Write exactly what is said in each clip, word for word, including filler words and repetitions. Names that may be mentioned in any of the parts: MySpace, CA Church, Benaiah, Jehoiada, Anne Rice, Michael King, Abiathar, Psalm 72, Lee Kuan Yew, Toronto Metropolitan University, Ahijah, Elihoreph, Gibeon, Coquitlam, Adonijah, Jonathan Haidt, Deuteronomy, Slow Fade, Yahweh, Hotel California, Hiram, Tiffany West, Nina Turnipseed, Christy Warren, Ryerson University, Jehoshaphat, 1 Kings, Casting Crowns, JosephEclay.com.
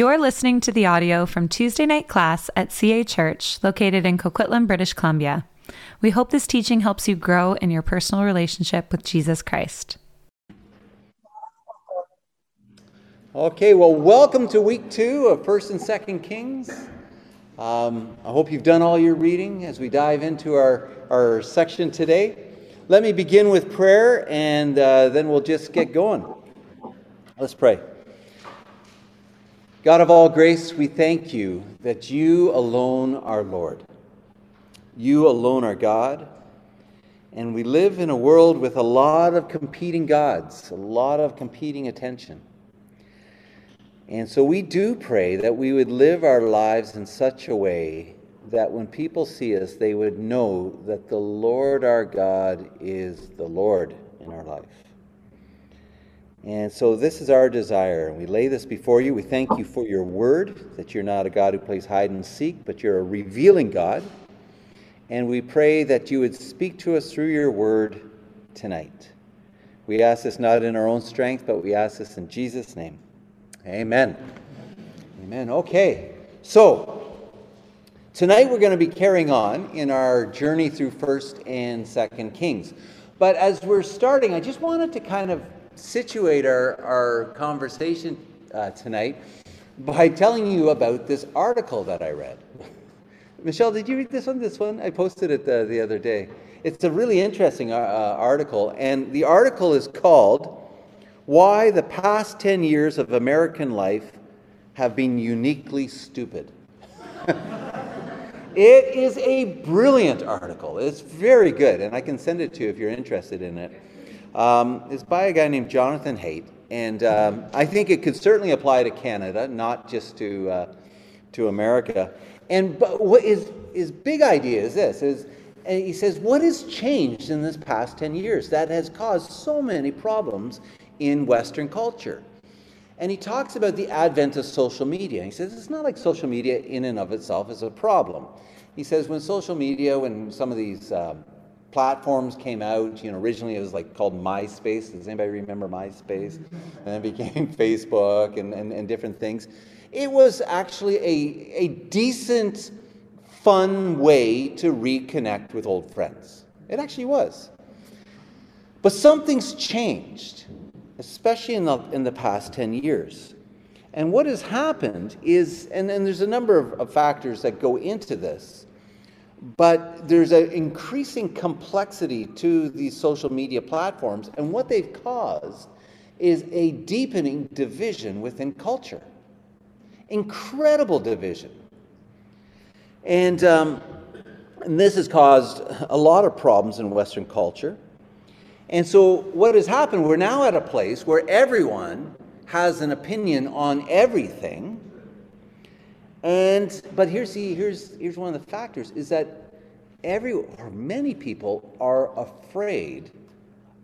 You're listening to the audio from Tuesday night class at C A Church, located in Coquitlam, British Columbia. We hope this teaching helps you grow in your personal relationship with Jesus Christ. Okay, well, welcome to week two of First and Second Kings. Um, I hope you've done all your reading as we dive into our, our section today. Let me begin with prayer, and uh, then we'll just get going. Let's pray. God of all grace, we thank you that you alone are Lord. You alone are God. And we live in a world with a lot of competing gods, a lot of competing attention. And so we do pray that we would live our lives in such a way that when people see us, they would know that the Lord our God is the Lord in our life. And so this is our desire, and we lay this before you. We thank you for your word, that you're not a God who plays hide and seek, but you're a revealing God. And we pray that you would speak to us through your word tonight. We ask this not in our own strength, but we ask this in Jesus' name. Amen. Amen. Okay. So, tonight we're going to be carrying on in our journey through First and Second Kings. But as we're starting, I just wanted to kind of situate our, our conversation uh, tonight by telling you about this article that I read. Michelle, did you read this one? This one? I posted it the, the other day. It's a really interesting uh, article, and the article is called Why the Past ten years of American Life Have Been Uniquely Stupid. It is a brilliant article. It's very good, and I can send it to you if you're interested in it. Um, it's by a guy named Jonathan Haidt, and um, I think it could certainly apply to Canada, not just to uh, to America. And but what is his big idea is this, is and he says, what has changed in this past ten years that has caused so many problems in Western culture? And he talks about the advent of social media. He says, it's not like social media in and of itself is a problem. He says, when social media, when some of these um, platforms came out, you know, originally it was like called MySpace. Does anybody remember MySpace? And then it became Facebook and, and, and different things. It was actually a, a decent, fun way to reconnect with old friends. It actually was. But something's changed, especially in the, in the past ten years. And what has happened is, and, and there's a number of, of factors that go into this, but there's an increasing complexity to these social media platforms, and what they've caused is a deepening division within culture. Incredible division. And, um, and this has caused a lot of problems in Western culture. And so what has happened, we're now at a place where everyone has an opinion on everything. And but here's the, here's here's one of the factors is that every or many people are afraid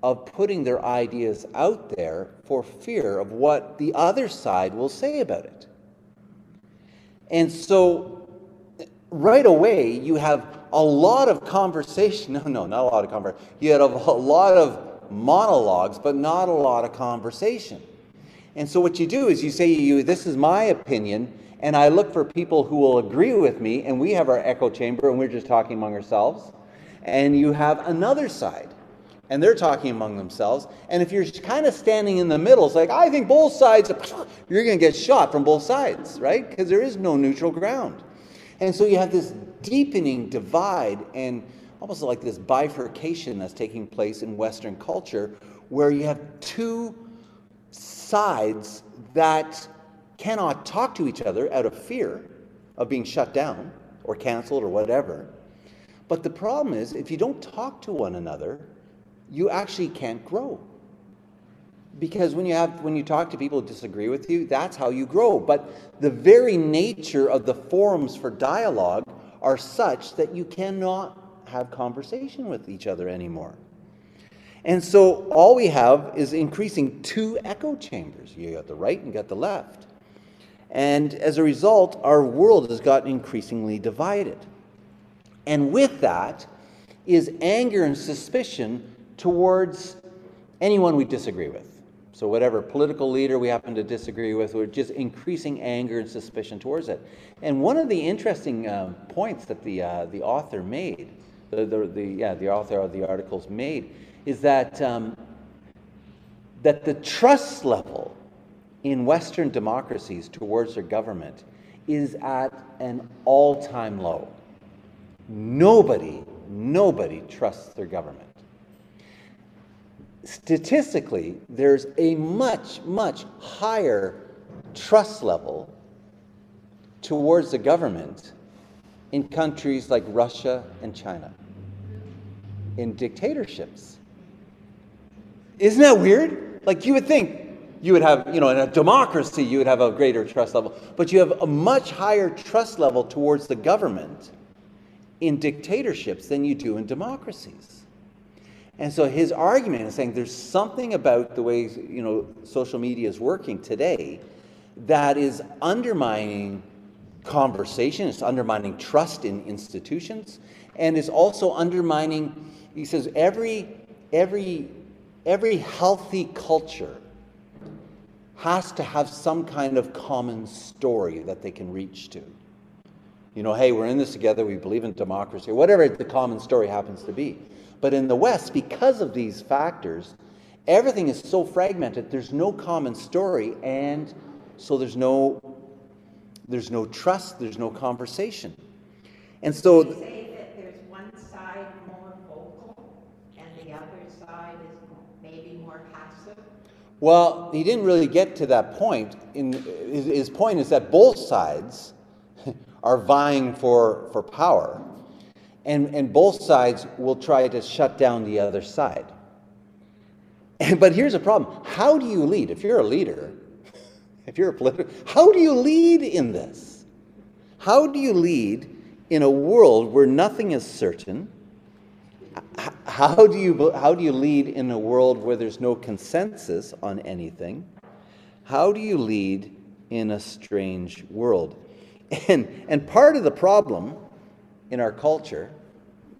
of putting their ideas out there for fear of what the other side will say about it. And so right away you have a lot of conversation, no, no, not a lot of conversation, you had a, a lot of monologues, but not a lot of conversation. And so what you do is you say, you, this is my opinion, and I look for people who will agree with me, and we have our echo chamber, and we're just talking among ourselves. And you have another side, and they're talking among themselves. And if you're kind of standing in the middle, it's like, I think both sides, you're going to get shot from both sides, right? Because there is no neutral ground. And so you have this deepening divide and almost like this bifurcation that's taking place in Western culture where you have two sides that cannot talk to each other out of fear of being shut down or canceled or whatever. But the problem is, if you don't talk to one another, you actually can't grow. Because when you have, when you talk to people who disagree with you, that's how you grow. But the very nature of the forums for dialogue are such that you cannot have conversation with each other anymore. And so all we have is increasing two echo chambers. You got the right and you got the left. And as a result, our world has gotten increasingly divided. And with that is anger and suspicion towards anyone we disagree with. So whatever political leader we happen to disagree with, we're just increasing anger and suspicion towards it. And one of the interesting um, points that the uh, the author made, the, the the yeah the author of the articles made, is that um, that the trust level in Western democracies towards their government is at an all-time low. Nobody, nobody trusts their government. Statistically, there's a much, much higher trust level towards the government in countries like Russia and China, in dictatorships. Isn't that weird? Like, you would think you would have, you know, in a democracy, you would have a greater trust level, but you have a much higher trust level towards the government in dictatorships than you do in democracies. And so his argument is saying there's something about the way, you know, social media is working today that is undermining conversation, it's undermining trust in institutions, and is also undermining, he says, every, every, every healthy culture has to have some kind of common story that they can reach to. You know, hey, we're in this together, we believe in democracy, whatever the common story happens to be. But in the West, because of these factors, everything is so fragmented, there's no common story, and so there's no there's no trust, there's no conversation. And so they say that there's one side more vocal and the other side is maybe more passive? Well, he didn't really get to that point. In his point is that both sides are vying for, for power. And, and both sides will try to shut down the other side. And, but here's a problem. How do you lead? If you're a leader, if you're a political, how do you lead in this? How do you lead in a world where nothing is certain? How do you, how do you lead in a world where there's no consensus on anything? How do you lead in a strange world? And, and part of the problem in our culture,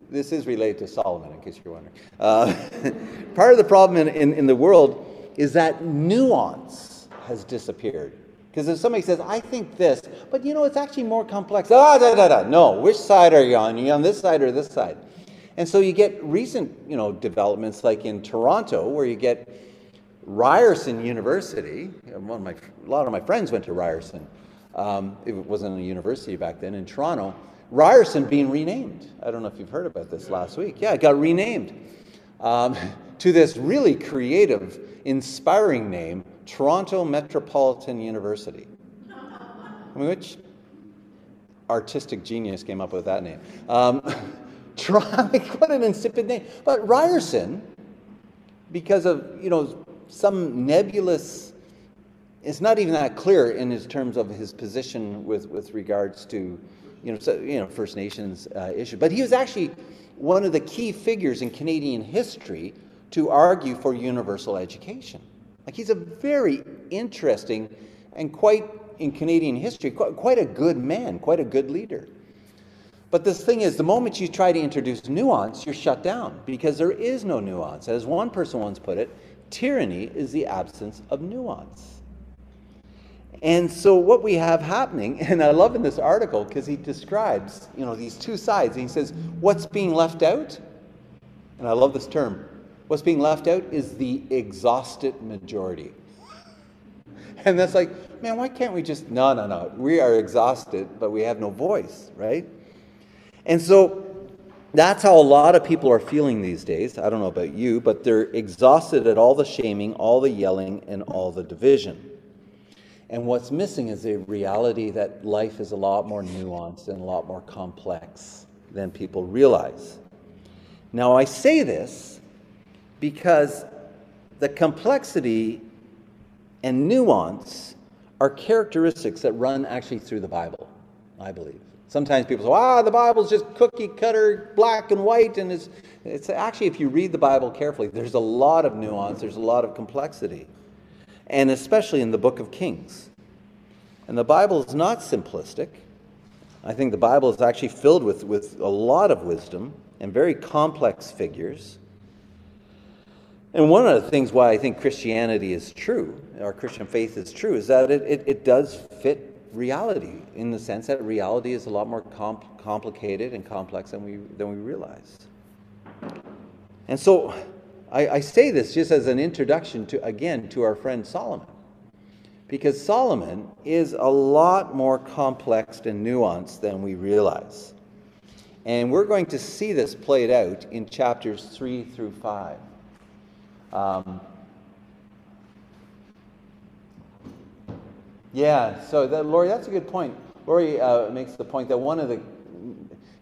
this is related to Solomon, in case you're wondering. Uh, part of the problem in, in, in the world is that nuance has disappeared. Because if somebody says, I think this, but you know, it's actually more complex. Ah, da, da, da. No, which side are you on? Are you on this side or this side? And so you get recent, you know, developments like in Toronto, where you get Ryerson University. One of my, a lot of my friends went to Ryerson. Um, it wasn't a university back then in Toronto. Ryerson being renamed. I don't know if you've heard about this last week. Yeah, it got renamed um, to this really creative, inspiring name, Toronto Metropolitan University. I mean, which artistic genius came up with that name? Um, what an insipid name. But Ryerson, because of, you know, some nebulous, it's not even that clear in his terms of his position with, with regards to, you know, so, you know, First Nations uh, issue. But he was actually one of the key figures in Canadian history to argue for universal education. Like, he's a very interesting and quite, in Canadian history, quite, quite a good man, quite a good leader. But this thing is, the moment you try to introduce nuance, you're shut down, because there is no nuance. As one person once put it, tyranny is the absence of nuance. And so what we have happening, and I love in this article, because he describes, you know, these two sides, and he says, what's being left out? And I love this term. What's being left out is the exhausted majority. And that's like, man, why can't we just, no, no, no. We are exhausted, but we have no voice, right? And so that's how a lot of people are feeling these days. I don't know about you, but they're exhausted at all the shaming, all the yelling, and all the division. And what's missing is the reality that life is a lot more nuanced and a lot more complex than people realize. Now, I say this because the complexity and nuance are characteristics that run actually through the Bible, I believe. Sometimes people say, ah, the Bible's just cookie cutter, black and white, and it's, it's actually, if you read the Bible carefully, there's a lot of nuance, there's a lot of complexity. And especially in the book of Kings. And the Bible is not simplistic. I think the Bible is actually filled with, with a lot of wisdom and very complex figures. And one of the things why I think Christianity is true, our Christian faith is true, is that it, it, it does fit reality in the sense that reality is a lot more comp- complicated and complex than we than we realize. And so I, I say this just as an introduction to, again, to our friend Solomon. Because Solomon is a lot more complex and nuanced than we realize. And we're going to see this played out in chapters three through five. Um, yeah, so that, Lori, that's a good point. Lori uh, makes the point that one of the,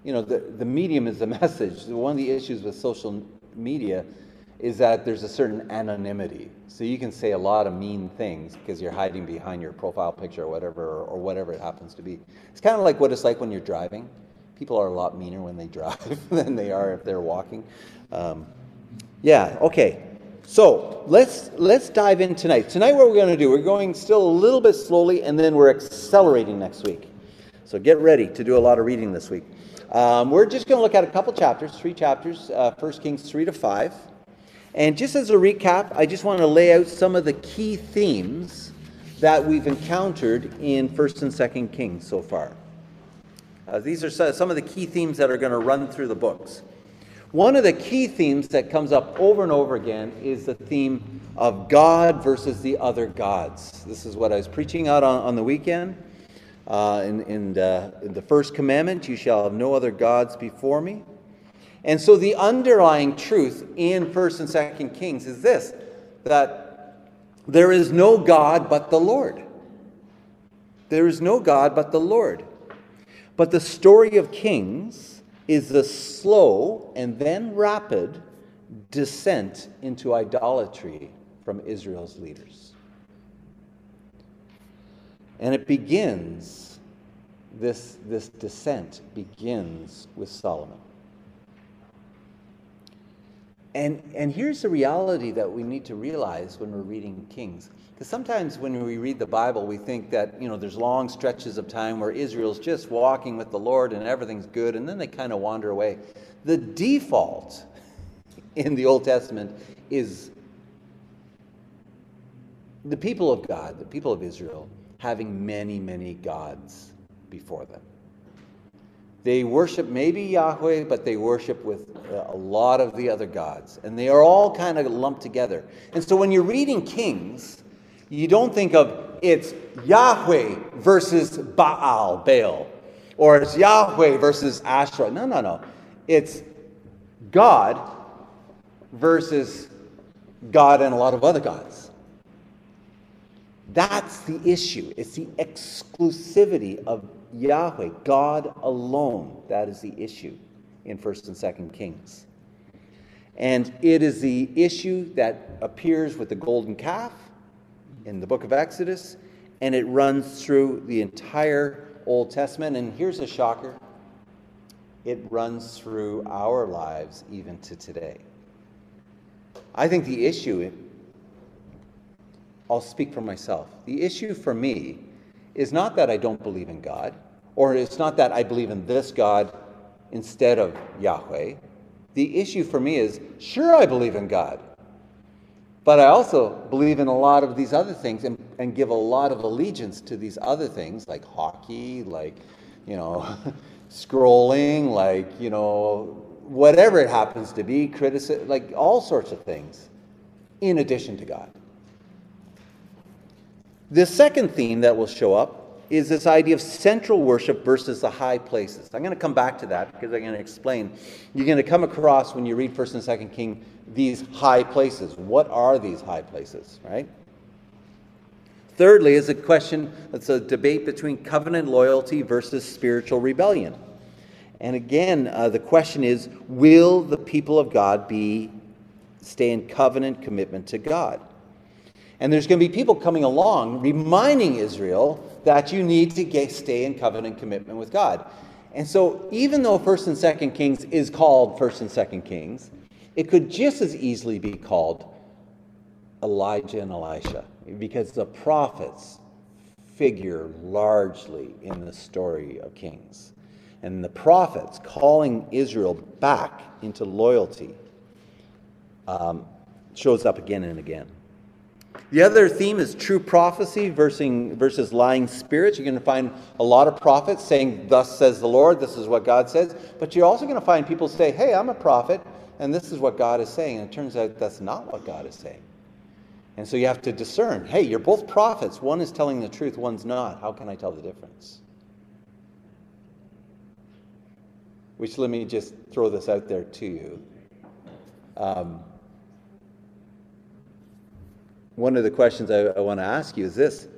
you know, the, the medium is the message. One of the issues with social media is that there's a certain anonymity. So you can say a lot of mean things because you're hiding behind your profile picture or whatever, or whatever it happens to be. It's kind of like what it's like when you're driving. People are a lot meaner when they drive than they are if they're walking. Um, yeah, okay. So let's let's dive in tonight. Tonight what we're going to do, we're going still a little bit slowly, and then we're accelerating next week. So get ready to do a lot of reading this week. Um, we're just going to look at a couple chapters, three chapters, uh, First Kings three to five. And just as a recap, I just want to lay out some of the key themes that we've encountered in First and Second Kings so far. Uh, these are some of the key themes that are going to run through the books. One of the key themes that comes up over and over again is the theme of God versus the other gods. This is what I was preaching out on, on the weekend. Uh, in, in, the, in the first commandment, you shall have no other gods before me. And so the underlying truth in First and Second Kings is this, that there is no God but the Lord. There is no God but the Lord. But the story of Kings is the slow and then rapid descent into idolatry from Israel's leaders. And it begins, this, this descent begins with Solomon. And and here's the reality that we need to realize when we're reading Kings. Because sometimes when we read the Bible, we think that, you know, there's long stretches of time where Israel's just walking with the Lord and everything's good, and then they kind of wander away. The default in the Old Testament is the people of God, the people of Israel, having many, many gods before them. They worship maybe Yahweh, but they worship with a lot of the other gods. And they are all kind of lumped together. And so when you're reading Kings, you don't think of it's Yahweh versus Baal, Baal. Or it's Yahweh versus Asherah. No, no, no. It's God versus God and a lot of other gods. That's the issue. It's the exclusivity of Yahweh, God alone. That is the issue in First and Second Kings. And it is the issue that appears with the golden calf in the book of Exodus, and it runs through the entire Old Testament. And here's a shocker. It runs through our lives even to today. I think the issue, I'll speak for myself, the issue for me is not that I don't believe in God, or it's not that I believe in this God instead of Yahweh. The issue for me is, sure, I believe in God, but I also believe in a lot of these other things and, and give a lot of allegiance to these other things, like hockey, like, you know, scrolling, like, you know, whatever it happens to be, criticism, like all sorts of things, in addition to God. The second theme that will show up is this idea of central worship versus the high places. I'm going to come back to that because I'm going to explain. You're going to come across when you read First and Second Kings these high places. What are these high places, right? Thirdly is a question, it's a debate between covenant loyalty versus spiritual rebellion. And again, uh, the question is, will the people of God be stay in covenant commitment to God? And there's going to be people coming along reminding Israel that you need to get, stay in covenant commitment with God. And so even though First and Second Kings is called First and Second Kings, it could just as easily be called Elijah and Elisha, because the prophets figure largely in the story of Kings. And the prophets calling Israel back into loyalty um, shows up again and again. The other theme is true prophecy versus lying spirits. You're going to find a lot of prophets saying, thus says the Lord, this is what God says. But you're also going to find people say, hey, I'm a prophet, and this is what God is saying. And it turns out that's not what God is saying. And so you have to discern, hey, you're both prophets. One is telling the truth, one's not. How can I tell the difference? Which, let me just throw this out there to you. Um, One of the questions I, I want to ask you is this.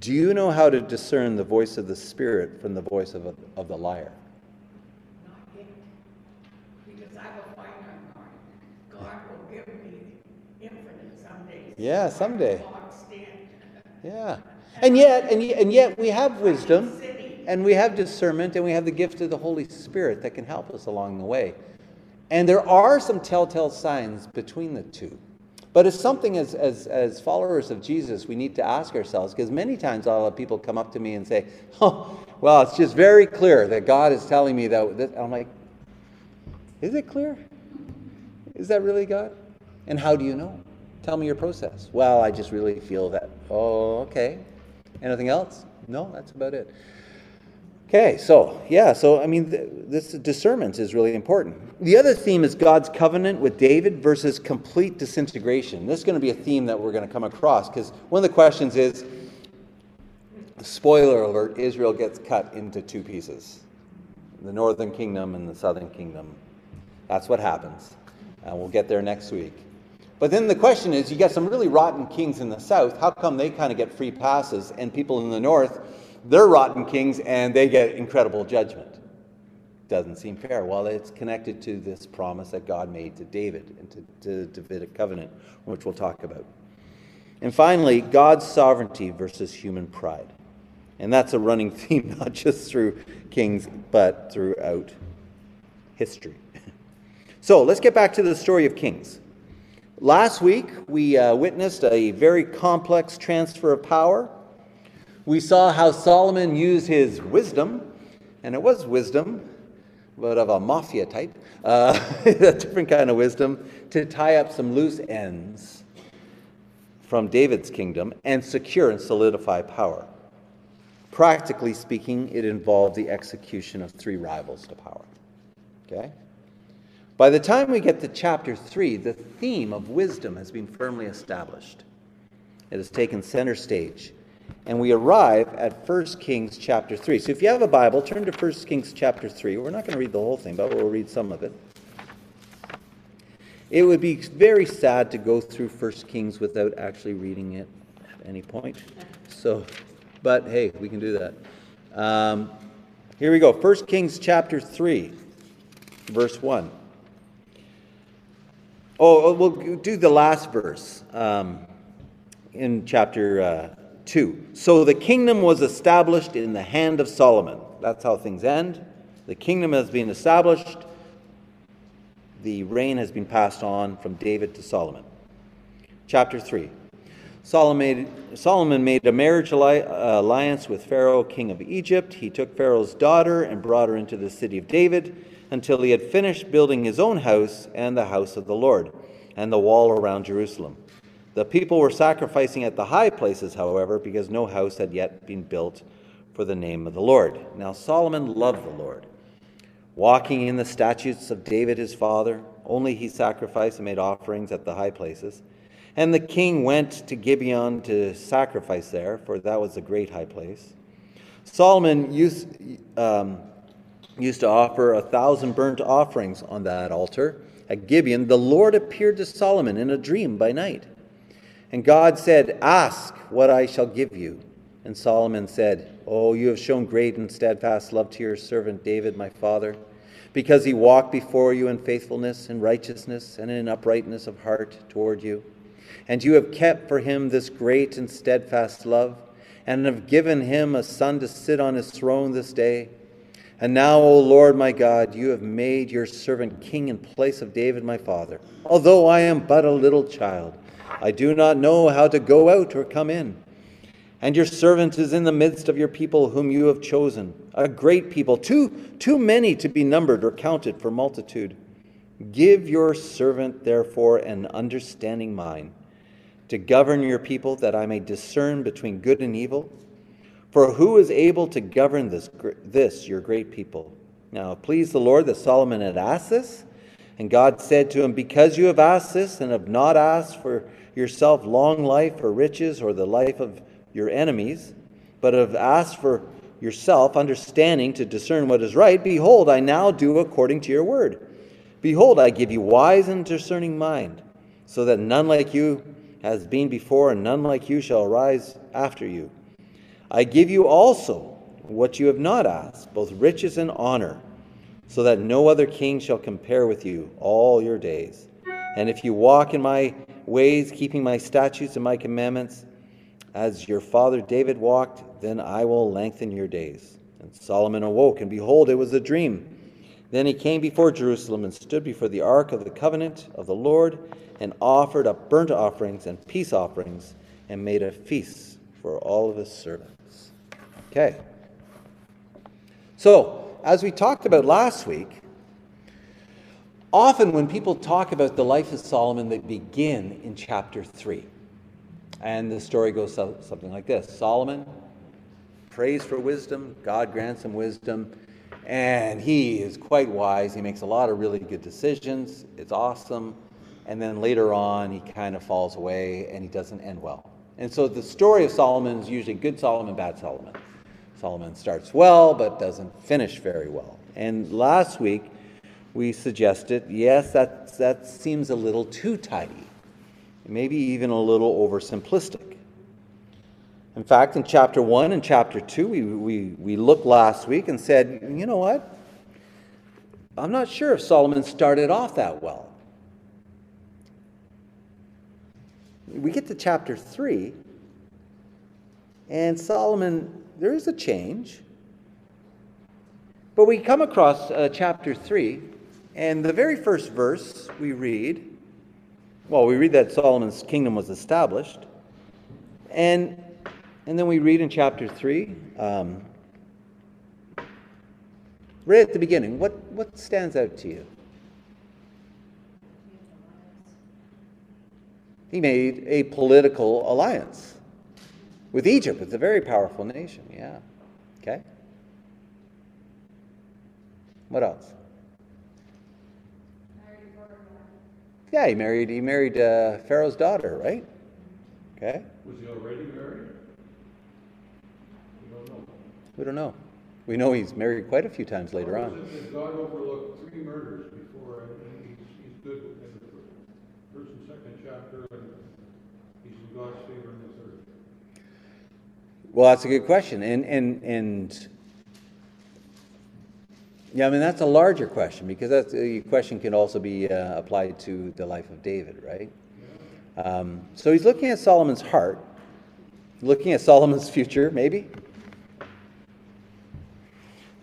Do you know how to discern the voice of the Spirit from the voice of, a, of the liar? Not yet. Because I will find out. God will give me infinite someday. Yeah, someday. Yeah. And yet, and, and yet we have wisdom, and we have discernment, and we have the gift of the Holy Spirit that can help us along the way. And there are some telltale signs between the two. But it's something as, as, as followers of Jesus we need to ask ourselves, because many times I'll have people come up to me and say, oh, well, it's just very clear that God is telling me that. This. I'm like, is it clear? Is that really God? And how do you know? Tell me your process. Well, I just really feel that. Oh, okay. Anything else? No, that's about it. Okay, so, yeah, so, I mean, th- this discernment is really important. The other theme is God's covenant with David versus complete disintegration. This is going to be a theme that we're going to come across, because one of the questions is, spoiler alert, Israel gets cut into two pieces. The northern kingdom and the southern kingdom. That's what happens. And we'll get there next week. But then the question is, you got some really rotten kings in the south. How come they kind of get free passes, and people in the north, they're rotten kings, and they get incredible judgment? Doesn't seem fair. Well, it's connected to this promise that God made to David and to, to the Davidic covenant, which we'll talk about. And finally, God's sovereignty versus human pride. And that's a running theme, not just through Kings, but throughout history. So let's get back to the story of Kings. Last week, we uh, witnessed a very complex transfer of power. We saw how Solomon used his wisdom, and it was wisdom, but of a mafia type, uh, a different kind of wisdom, to tie up some loose ends from David's kingdom and secure and solidify power. Practically speaking, it involved the execution of three rivals to power. Okay? By the time we get to chapter three, the theme of wisdom has been firmly established. It has taken center stage. And we arrive at First Kings chapter three. So if you have a Bible, turn to First Kings chapter three. We're not going to read the whole thing, but we'll read some of it. It would be very sad to go through First Kings without actually reading it at any point. So, but hey, we can do that. Um, here we go. First Kings chapter three, verse one. Oh, we'll do the last verse um, in chapter uh two. So the kingdom was established in the hand of Solomon. That's how things end. The kingdom has been established. The reign has been passed on from David to Solomon. Chapter three. Solomon made a marriage alliance with Pharaoh, king of Egypt. He took Pharaoh's daughter and brought her into the city of David until he had finished building his own house and the house of the Lord and the wall around Jerusalem. The people were sacrificing at the high places, however, because no house had yet been built for the name of the Lord. Now Solomon loved the Lord, walking in the statutes of David his father. Only he sacrificed and made offerings at the high places. And the king went to Gibeon to sacrifice there, for that was a great high place. Solomon used, um, used to offer a thousand burnt offerings on that altar. At Gibeon, the Lord appeared to Solomon in a dream by night. And God said, ask what I shall give you. And Solomon said, oh, you have shown great and steadfast love to your servant David, my father, because he walked before you in faithfulness and righteousness and in uprightness of heart toward you. And you have kept for him this great and steadfast love, and have given him a son to sit on his throne this day. And now, O Lord my God, you have made your servant king in place of David my father, although I am but a little child. I do not know how to go out or come in. And your servant is in the midst of your people whom you have chosen, a great people, too, too many to be numbered or counted for multitude. Give your servant, therefore, an understanding mind to govern your people, that I may discern between good and evil. For who is able to govern this, this your great people? Now, it pleased the Lord that Solomon had asked this, and God said to him, because you have asked this and have not asked for yourself long life or riches or the life of your enemies, but have asked for yourself understanding to discern what is right, behold, I now do according to your word. Behold, I give you wise and discerning mind, so that none like you has been before, and none like you shall arise after you. I give you also what you have not asked, both riches and honor, so that no other king shall compare with you all your days. And if you walk in my ways, keeping my statutes and my commandments, as your father David walked, then I will lengthen your days. And Solomon awoke, and behold, it was a dream. Then he came before Jerusalem and stood before the ark of the covenant of the Lord, and offered up burnt offerings and peace offerings, and made a feast for all of his servants. Okay. So, as we talked about last week, often when people talk about the life of Solomon, they begin in chapter three. And the story goes something like this. Solomon prays for wisdom. God grants him wisdom. And he is quite wise. He makes a lot of really good decisions. It's awesome. And then later on, he kind of falls away and he doesn't end well. And so the story of Solomon is usually good Solomon, bad Solomon. Solomon starts well, but doesn't finish very well. And last week, we suggested, yes, that, that seems a little too tidy. Maybe even a little oversimplistic. In fact, in chapter one and chapter two, we, we, we looked last week and said, you know what? I'm not sure if Solomon started off that well. We get to chapter three, and Solomon, there is a change. But we come across uh, chapter three, and the very first verse we read, well, we read that Solomon's kingdom was established, and and then we read in chapter three, um, right at the beginning, what, what stands out to you? He made a political alliance with Egypt. It's a very powerful nation, yeah. Okay. What else? Yeah, he married. He married uh, Pharaoh's daughter, right? Okay. Was he already married? We don't know. We don't know. We know he's married quite a few times later what on. It, God overlooked three murders before, and he's, he's good in the first and second chapter, and he's in God's favor in the third. Well, that's a good question, and and and. Yeah, I mean, that's a larger question, because that's a question can also be uh, applied to the life of David, right? Um, so he's looking at Solomon's heart, looking at Solomon's future, maybe. But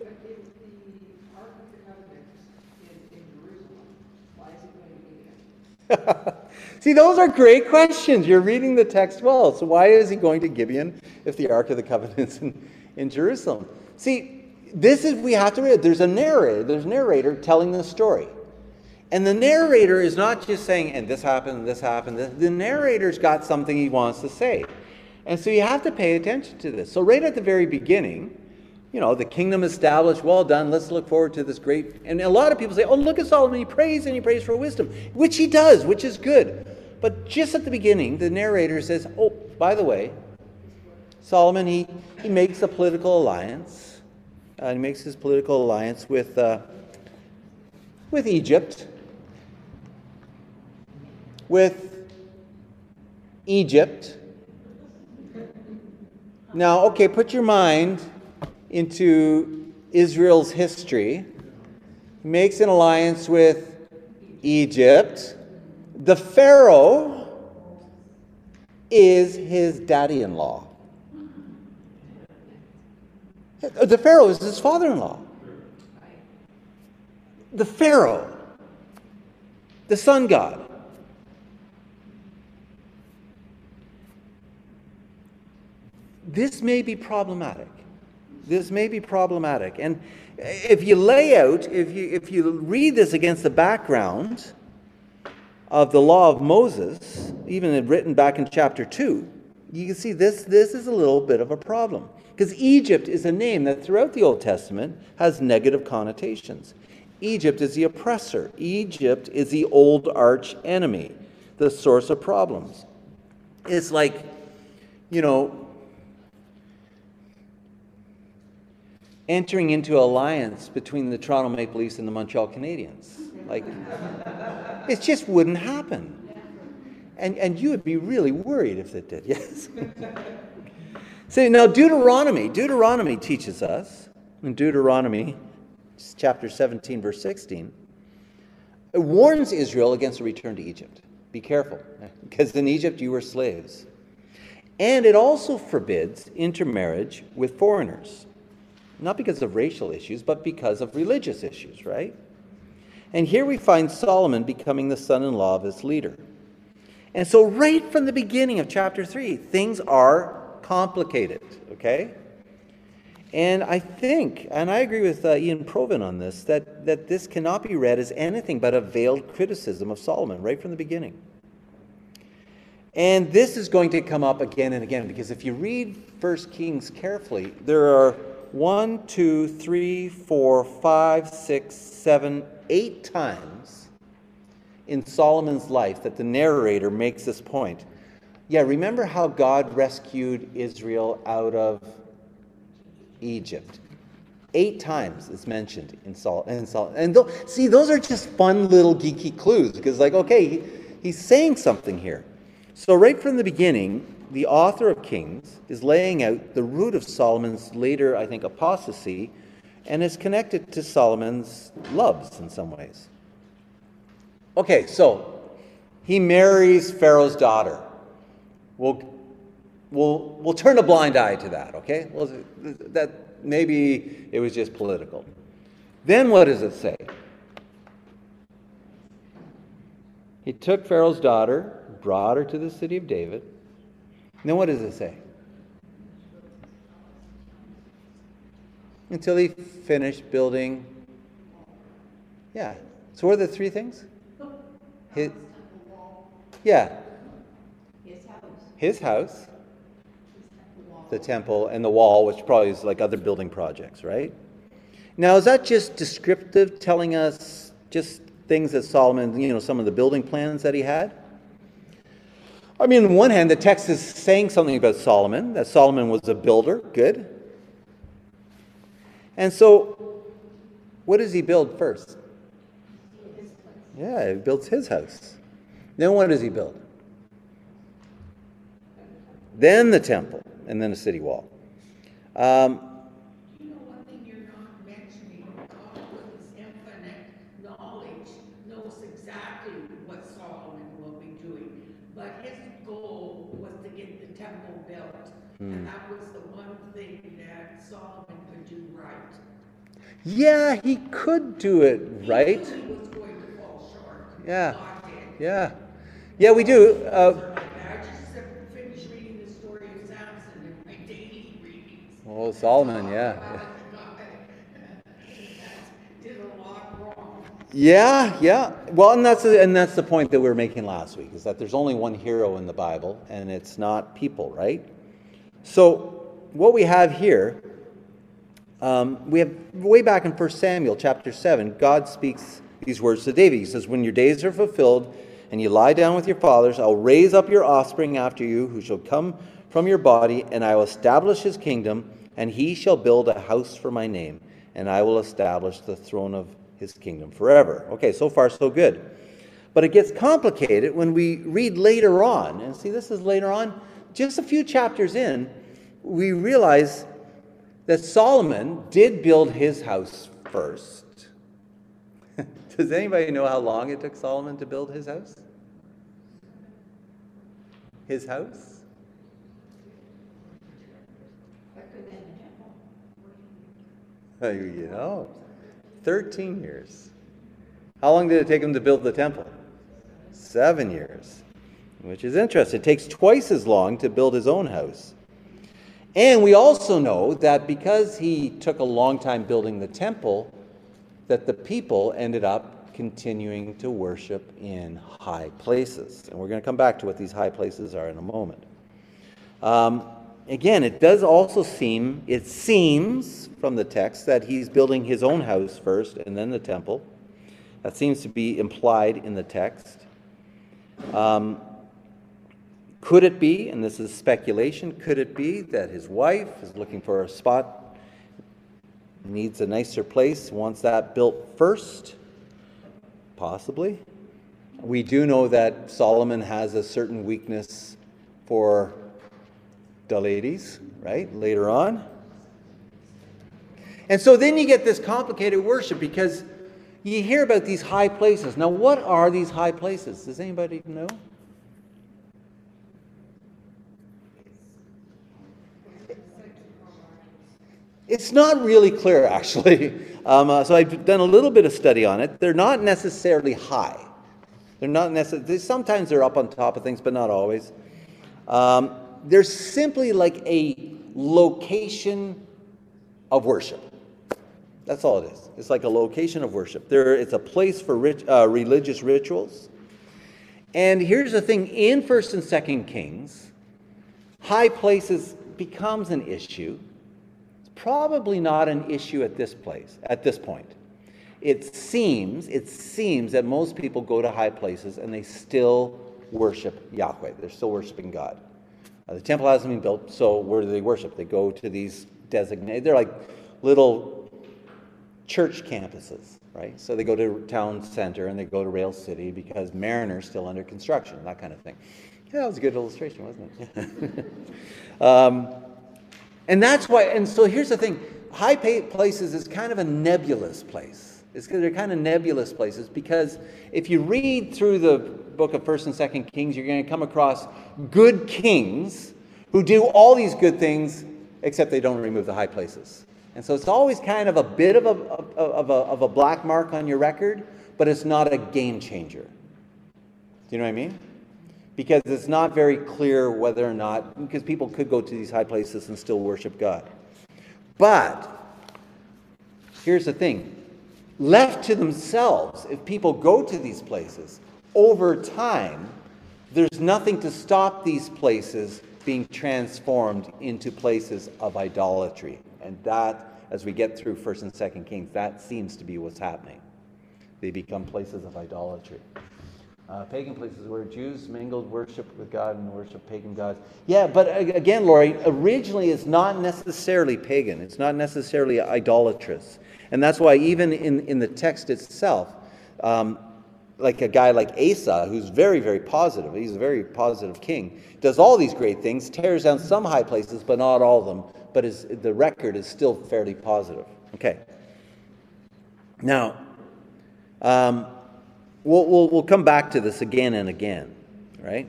if the Ark of the Covenant is in Jerusalem, why is it going to Gibeon? See, those are great questions. You're reading the text well. So why is he going to Gibeon if the Ark of the Covenant is in, in Jerusalem? See, this is, we have to read, there's a narrator, there's a narrator telling the story. And the narrator is not just saying, and this happened, this happened, this. The narrator's got something he wants to say. And so you have to pay attention to this. So right at the very beginning, you know, the kingdom established, well done, let's look forward to this great, and a lot of people say, oh, look at Solomon, he prays and he prays for wisdom, which he does, which is good. But just at the beginning, the narrator says, oh, by the way, Solomon, he, he makes a political alliance. Uh, he makes his political alliance with uh, with Egypt, with Egypt. Now, okay, put your mind into Israel's history. He makes an alliance with Egypt. The Pharaoh is his daddy-in-law. The Pharaoh is his father-in-law. The Pharaoh, the sun god. This may be problematic. this may be problematic. And if you lay out, if you, if you read this against the background of the law of Moses, even written back in chapter two, you can see this, this is a little bit of a problem. Because Egypt is a name that throughout the Old Testament has negative connotations. Egypt is the oppressor. Egypt is the old arch enemy, the source of problems. It's like, you know, entering into alliance between the Toronto Maple Leafs and the Montreal Canadiens. Like, it just wouldn't happen. And, and you would be really worried if it did, yes. So now Deuteronomy, Deuteronomy teaches us, in Deuteronomy chapter seventeen, verse sixteen, it warns Israel against a return to Egypt. Be careful, because in Egypt you were slaves. And it also forbids intermarriage with foreigners, not because of racial issues, but because of religious issues, right? And here we find Solomon becoming the son-in-law of his leader. And so right from the beginning of chapter three, things are complicated, okay? And I think, and I agree with uh, Ian Provin on this, that, that this cannot be read as anything but a veiled criticism of Solomon right from the beginning. And this is going to come up again and again, because if you read First Kings carefully, there are one, two, three, four, five, six, seven, eight times in Solomon's life that the narrator makes this point. Yeah, remember how God rescued Israel out of Egypt? Eight times it's mentioned in Solomon. In Sol- and th- see, those are just fun little geeky clues, because like, okay, he, he's saying something here. So right from the beginning, the author of Kings is laying out the root of Solomon's later, I think, apostasy, and is connected to Solomon's loves in some ways. Okay, so he marries Pharaoh's daughter. We'll, we'll, we'll turn a blind eye to that, okay? Well, that maybe it was just political. Then what does it say? He took Pharaoh's daughter, brought her to the city of David. And then what does it say? Until he finished building. Yeah. So what are the three things? His, yeah. His house. His house. The temple and the wall, which probably is like other building projects, right? Now, is that just descriptive, telling us just things that Solomon, you know, some of the building plans that he had? I mean, on one hand, the text is saying something about Solomon, that Solomon was a builder, good. And so, what does he build first? Yeah, he builds his house. Then what does he build? Then the temple, and then a city wall. Um, you know, one thing you're not mentioning, God with his infinite knowledge knows exactly what Solomon will be doing. But his goal was to get the temple built, hmm. and that was the one thing that Solomon could do right. Yeah, he could do it right. Yeah, yeah, yeah. We do. Uh, oh, Solomon, yeah. Yeah, yeah. Well, and that's the, and that's the point that we were making last week, is that there's only one hero in the Bible, and it's not people, right? So what we have here, um, we have way back in First Samuel chapter seven, God speaks these words to David. He says, when your days are fulfilled and you lie down with your fathers, I'll raise up your offspring after you, who shall come from your body, and I will establish his kingdom, and he shall build a house for my name, and I will establish the throne of his kingdom forever. Okay, so far so good. But it gets complicated when we read later on, and see, this is later on, just a few chapters in, we realize that Solomon did build his house first. Does anybody know how long it took Solomon to build his house? His house? Oh, you know, thirteen years. How long did it take him to build the temple? Seven years, which is interesting. It takes twice as long to build his own house. And we also know that because he took a long time building the temple, that the people ended up continuing to worship in high places. And we're going to come back to what these high places are in a moment. Um, again, it does also seem, it seems from the text that he's building his own house first and then the temple. That seems to be implied in the text. Um, could it be, and this is speculation, could it be that his wife is looking for a spot, needs a nicer place, wants that built first? Possibly. We do know that Solomon has a certain weakness for the ladies, right, later on. And so then you get this complicated worship because you hear about these high places. Now, what are these high places? Does anybody know? It's not really clear, actually. Um, uh, so I've done a little bit of study on it. They're not necessarily high. They're not necessarily, sometimes they're up on top of things, but not always. Um, They're simply like a location of worship. That's all it is. It's like a location of worship. There, it's a place for rich, uh, religious rituals. And here's the thing. In First and Second Kings, high places becomes an issue. It's probably not an issue at this place, at this point. It seems, it seems that most people go to high places and they still worship Yahweh. They're still worshiping God. Uh, the temple hasn't been built, so where do they worship? They go to these designated, they're like little church campuses, right? So they go to town center and they go to Rail City because Mariner's still under construction, that kind of thing. Yeah, that was a good illustration, wasn't it? um, and that's why, and so here's the thing, high places is kind of a nebulous place. It's, they're kind of nebulous places because if you read through the book of First and Second Kings, you're going to come across good kings who do all these good things, except they don't remove the high places. And so it's always kind of a bit of a, of a, of a black mark on your record, but it's not a game changer. Do you know what I mean? Because it's not very clear whether or not, because people could go to these high places and still worship God. But here's the thing. Left to themselves, if people go to these places, over time, there's nothing to stop these places being transformed into places of idolatry. And that, as we get through First and Second Kings, that seems to be what's happening. They become places of idolatry. Uh, pagan places where Jews mingled worship with God and worship pagan gods. Yeah, but again, Lori, originally it's not necessarily pagan. It's not necessarily idolatrous. And that's why even in, in the text itself, um, like a guy like Asa, who's very, very positive, he's a very positive king, does all these great things, tears down some high places, but not all of them, but is, the record is still fairly positive. Okay. Now, um, we'll, we'll, we'll come back to this again and again, right?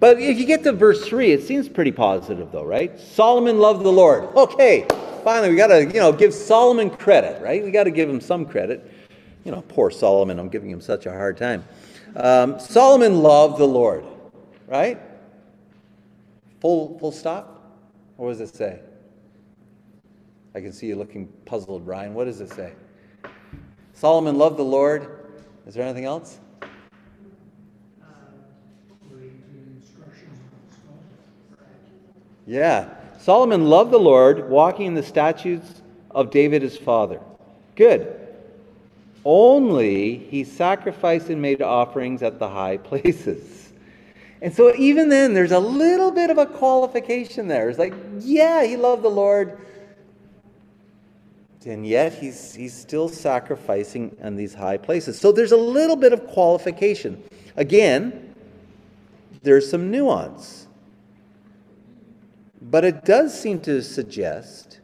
But if you get to verse three, it seems pretty positive though, right? Solomon loved the Lord. Okay, finally, we got to, you know, give Solomon credit, right? We got to give him some credit. You know, poor Solomon, I'm giving him such a hard time. Um, Solomon loved the Lord, right? Full full stop? Or what does it say? I can see you looking puzzled, Ryan. What does it say? Solomon loved the Lord. Is there anything else? Yeah. Solomon loved the Lord, walking in the statutes of David his father. Good. Only he sacrificed and made offerings at the high places. And so even then, there's a little bit of a qualification there. It's like, yeah, he loved the Lord. And yet he's, he's still sacrificing on these high places. So there's a little bit of qualification. Again, there's some nuance. But it does seem to suggest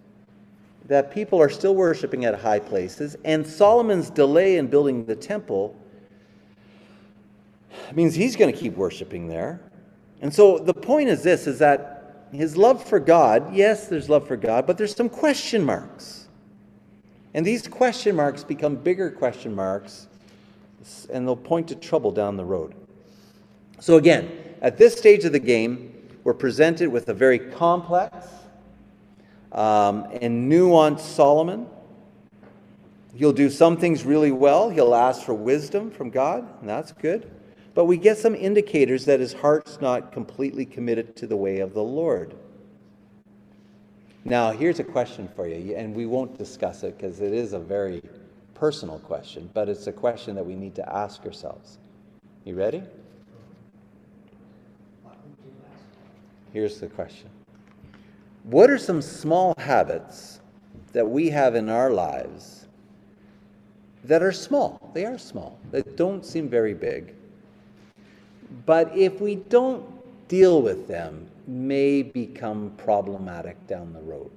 that people are still worshiping at high places, and Solomon's delay in building the temple means he's going to keep worshiping there. And so the point is this, is that his love for God, yes, there's love for God, but there's some question marks. And these question marks become bigger question marks, and they'll point to trouble down the road. So again, at this stage of the game, were presented with a very complex um, and nuanced Solomon. He'll do some things really well. He'll ask for wisdom from God, and that's good. But we get some indicators that his heart's not completely committed to the way of the Lord. Now, here's a question for you, and we won't discuss it because it is a very personal question, but it's a question that we need to ask ourselves. You ready? Here's the question. What are some small habits that we have in our lives that are small? They are small. They don't seem very big. But if we don't deal with them, may become problematic down the road.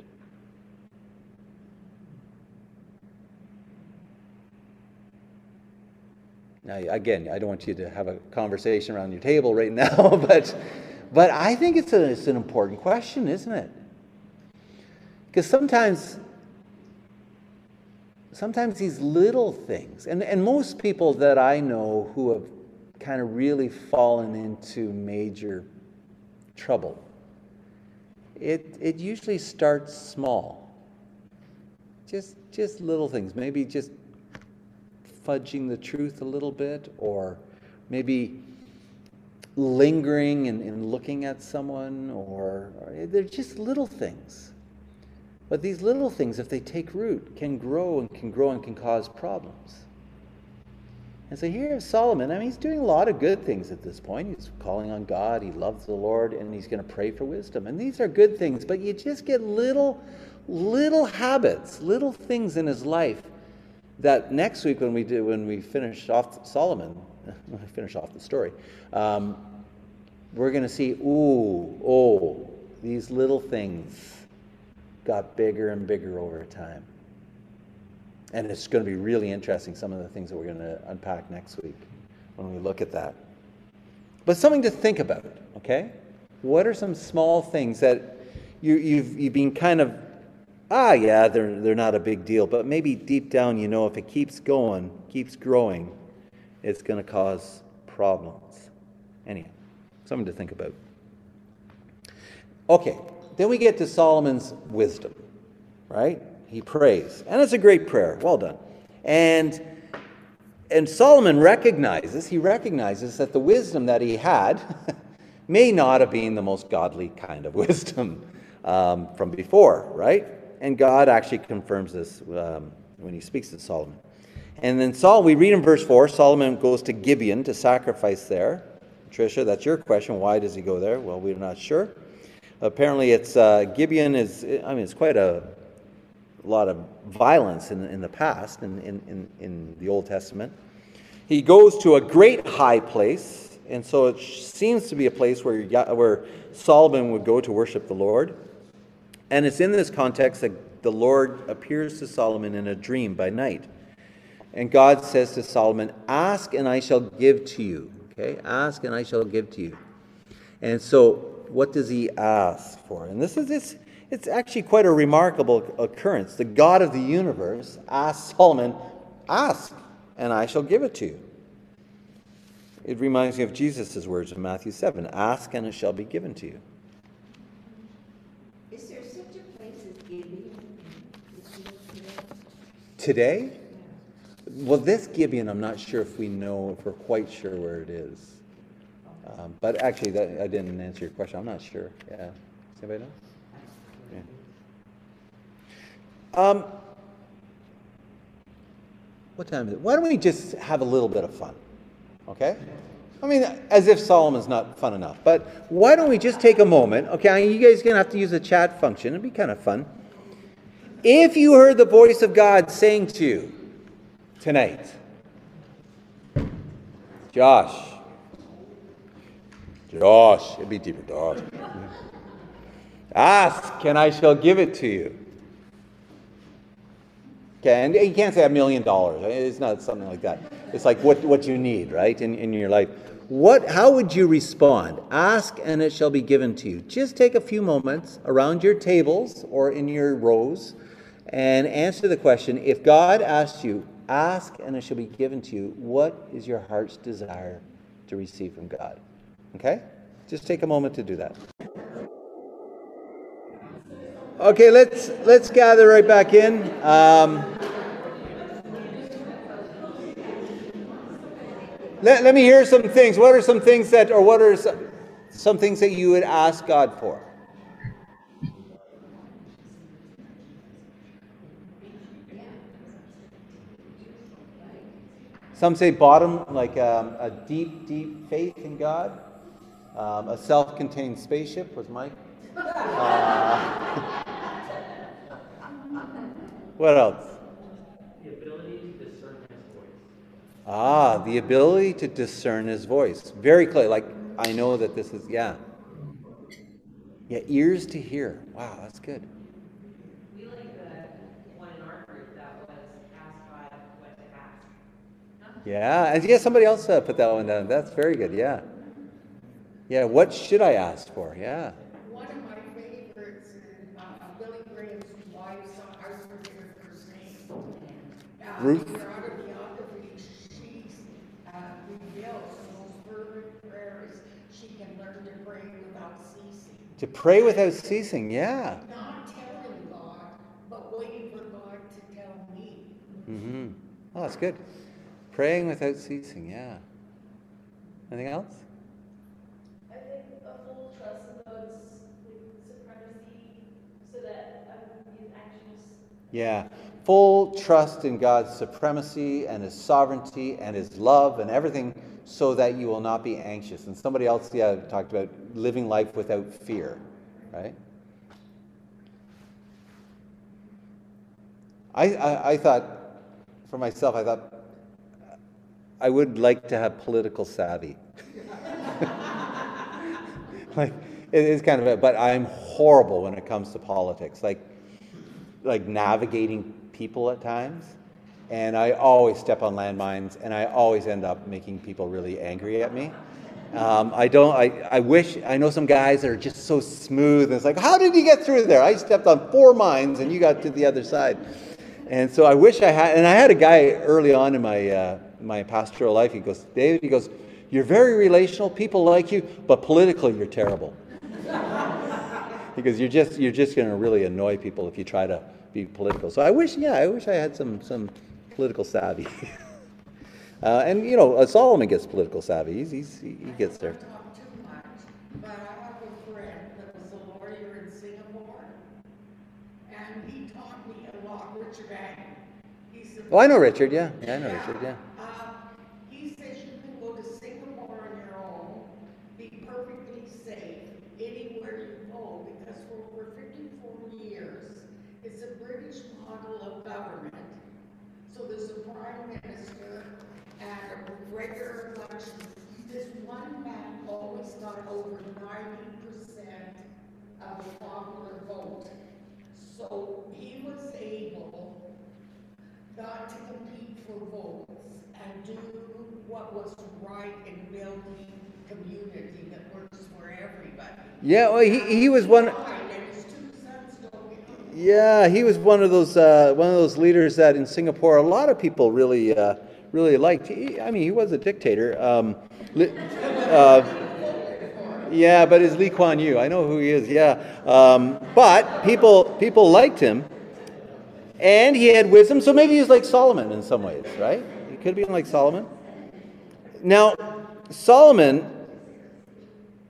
Now, again, I don't want you to have a conversation around your table right now, but but I think it's, a, it's an important question, isn't it? Because sometimes sometimes these little things, and, and most people that I know who have kind of really fallen into major trouble, it it usually starts small, just just little things, maybe just fudging the truth a little bit, or maybe lingering and, and looking at someone, or, or they're just little things. But these little things, if they take root, can grow and can grow and can cause problems. And so here's Solomon. I mean, he's doing a lot of good things at this point. He's calling on God. He loves the Lord, and he's going to pray for wisdom. And these are good things, but you just get little, little habits, little things in his life that next week when we do, when we finish off Solomon, when we finish off the story, um, we're going to see, ooh, oh, these little things got bigger and bigger over time. And it's going to be really interesting, some of the things that we're going to unpack next week when we look at that. But something to think about, okay? What are some small things that you, you've, you've been kind of, ah, yeah, they're, they're not a big deal. But maybe deep down, you know, if it keeps going, keeps growing, it's going to cause problems. Anyhow, something to think about. Okay, then we get to Solomon's wisdom, right? He prays, and it's a great prayer. Well done. And and Solomon recognizes, he recognizes that the wisdom that he had may not have been the most godly kind of wisdom um, from before, right? And God actually confirms this um, when he speaks to Solomon. And then Saul, we read in verse four, Solomon goes to Gibeon to sacrifice there. Tricia, that's your question. Why does he go there? Well, we're not sure. Apparently, it's uh, Gibeon is, I mean, it's quite a A lot of violence in, in the past, in, in, in the Old Testament. He goes to a great high place, and so it seems to be a place where, where Solomon would go to worship the Lord. And it's in this context that the Lord appears to Solomon in a dream by night. And God says to Solomon, ask and I shall give to you. Okay, ask and I shall give to you. And so what does he ask for? And this is this. It's actually quite a remarkable occurrence. The God of the universe asked Solomon, ask, and I shall give it to you. It reminds me of Jesus' words in Matthew seven, ask, and it shall be given to you. Is there such a place as Gibeon? Today? Well, this Gibeon, I'm not sure if we know, if we're quite sure where it is. Um, but actually, that, I didn't answer your question. I'm not sure. Yeah. Does anybody know? Um, what time is it? Why don't we just have a little bit of fun, okay? I mean, as if Solomon's not fun enough, but why don't we just take a moment, okay? You guys are going to have to use the chat function. It'd be kind of fun. If you heard the voice of God saying to you tonight, Josh, Josh, it'd be deeper, Josh. Ask, and I shall give it to you. Okay, and you can't say a million dollars. It's not something like that. It's like what, what you need, right, in, in your life. What? How would you respond? Ask, and it shall be given to you. Just take a few moments around your tables or in your rows and answer the question, if God asks you, ask, and it shall be given to you, what is your heart's desire to receive from God? Okay? Just take a moment to do that. Okay, let's let's gather right back in. Um, let, let me hear some things. What are some things that, or what are some, some things that you would ask God for? Some say bottom, like um, a deep, deep faith in God. Um, a self-contained spaceship was Mike. Uh, what else? The ability to discern his voice. Ah, the ability to discern his voice. Very clear. Like, I know that this is, yeah. Yeah, ears to hear. Wow, that's good. We like the one in our group that was asked by what to ask. Yeah, and yeah, somebody else uh, put that one down. That's very good, yeah. Yeah, what should I ask for? Yeah. One of my favorites is uh, Billy Graham's wife's I was forgetting her name. Uh, Ruth. In her autobiography, she uh, reveals the most fervent prayer is she can learn to pray without ceasing. To pray without ceasing, yeah. Not telling God, but waiting for God to tell me. Mm-hmm. Oh, that's good. Praying without ceasing, yeah. Anything else? Yeah, full trust in God's supremacy and his sovereignty and his love and everything so that you will not be anxious. And somebody else, yeah, talked about living life without fear, right? I, I, I thought, for myself, I thought, I would like to have political savvy. Like, it is kind of a, but I'm horrible when it comes to politics. Like, like navigating people at times, and I always step on landmines, and I always end up making people really angry at me. Um, I don't, I, I wish, I know some guys that are just so smooth, and it's like, how did you get through there? I stepped on four mines, and you got to the other side. And so I wish I had, and I had a guy early on in my, uh, my pastoral life, he goes, David, he goes, you're very relational, people like you, but politically you're terrible. Because you're just you're just going to really annoy people if you try to be political. So I wish, yeah, I wish I had some some political savvy. uh, and you know, Solomon gets political savvy. He's, he's he gets there. I don't talk too much, but I have a friend that was a lawyer in Singapore, and he taught me a lot. Richard Agnew. He's a. Oh, I know Richard. Yeah, yeah I know yeah. Richard. Yeah. Uh, he says you can go to Singapore on your own, be perfectly safe anywhere you. For fifty-four years, it's a British model of government. So there's a prime minister and a regular election. This one man always got over ninety percent of the popular vote. So he was able not to compete for votes and do what was right in building community that works for everybody. Yeah, well, he he was one. Yeah, he was one of those uh, one of those leaders that in Singapore a lot of people really uh, really liked. He, I mean, he was a dictator. Um, li, uh, yeah, but it's Lee Kuan Yew. I know who he is. Yeah, um, but people people liked him, and he had wisdom. So maybe he was like Solomon in some ways, right? He could be like Solomon. Now, Solomon.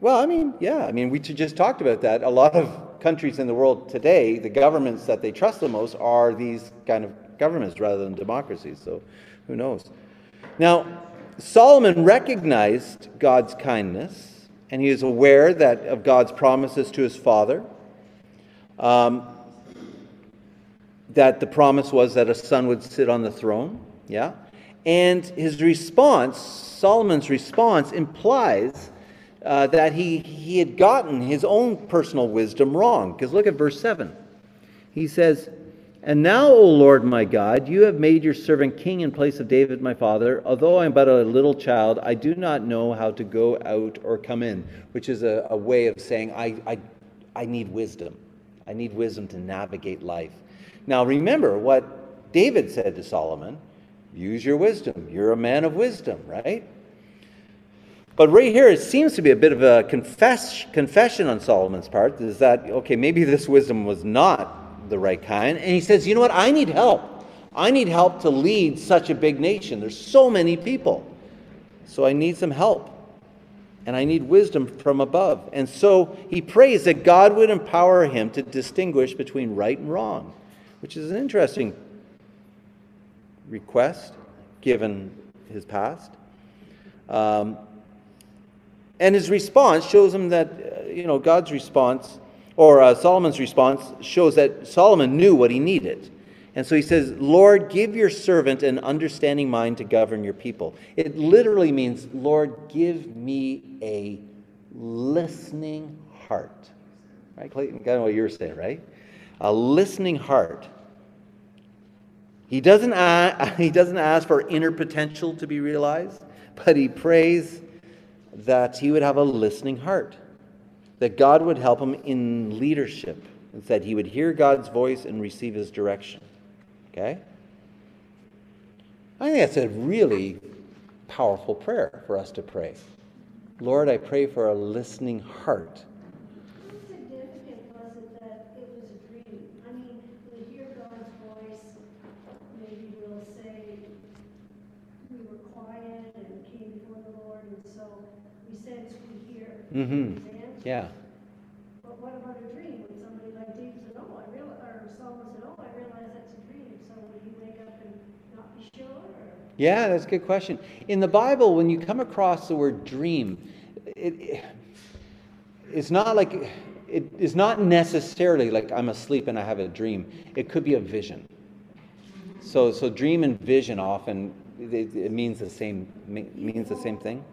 Well, I mean, yeah, I mean, we just talked about that. A lot of countries in the world today, the governments that they trust the most are these kind of governments rather than democracies, so who knows. Now, Solomon recognized God's kindness, and he was aware that of God's promises to his father, um, that the promise was that a son would sit on the throne, yeah? And his response, Solomon's response, implies Uh, that he, he had gotten his own personal wisdom wrong. Because look at verse seven. He says, "And now, O Lord my God, you have made your servant king in place of David my father. Although I am but a little child, I do not know how to go out or come in." Which is a, a way of saying, I, I, I need wisdom. I need wisdom to navigate life. Now remember what David said to Solomon. Use your wisdom. You're a man of wisdom, right? But right here, it seems to be a bit of a confess, confession on Solomon's part, is that, okay, maybe this wisdom was not the right kind. And he says, you know what, I need help. I need help to lead such a big nation. There's so many people. So I need some help. And I need wisdom from above. And so he prays that God would empower him to distinguish between right and wrong, which is an interesting request given his past. Um, and his response shows him that, uh, you know, God's response, or uh, Solomon's response, shows that Solomon knew what he needed. And so he says, Lord, give your servant an understanding mind to govern your people. It literally means, Lord, give me a listening heart. Right, Clayton? Kind of what you were saying, right? A listening heart. He doesn't, ask, he doesn't ask for inner potential to be realized, but he prays that he would have a listening heart, that God would help him in leadership, and that he would hear God's voice and receive his direction. Okay? I think that's a really powerful prayer for us to pray. Lord, I pray for a listening heart. How significant was it that it was a dream? I mean, to hear God's voice, maybe we'll say we were quiet and came before the Lord, and so we sense we hear. Mm-hmm. Yeah. But what about a dream? When somebody like David said, oh, I realize, or Solomon said, oh, I realize that's a dream. So would you wake up and not be sure? Or? Yeah, that's a good question. In the Bible, when you come across the word dream, it, it's not like, it is not necessarily like I'm asleep and I have a dream. It could be a vision. So, so dream and vision often, it, it means the same, means the same thing.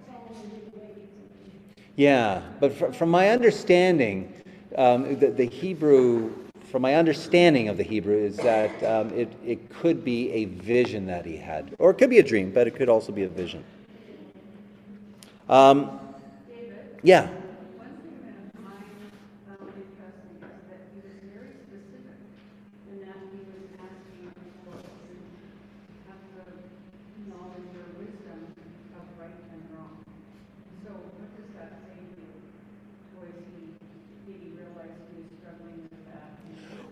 Yeah, but fr- from my understanding, um, the, the Hebrew, from my understanding of the Hebrew, is that um, it, it could be a vision that he had. Or it could be a dream, but it could also be a vision. Um, yeah. One thing that I find interesting is that he was very specific in that he was asking for the knowledge or wisdom of right and wrong. So what does that say to you? Was he, did he realize he was struggling with that?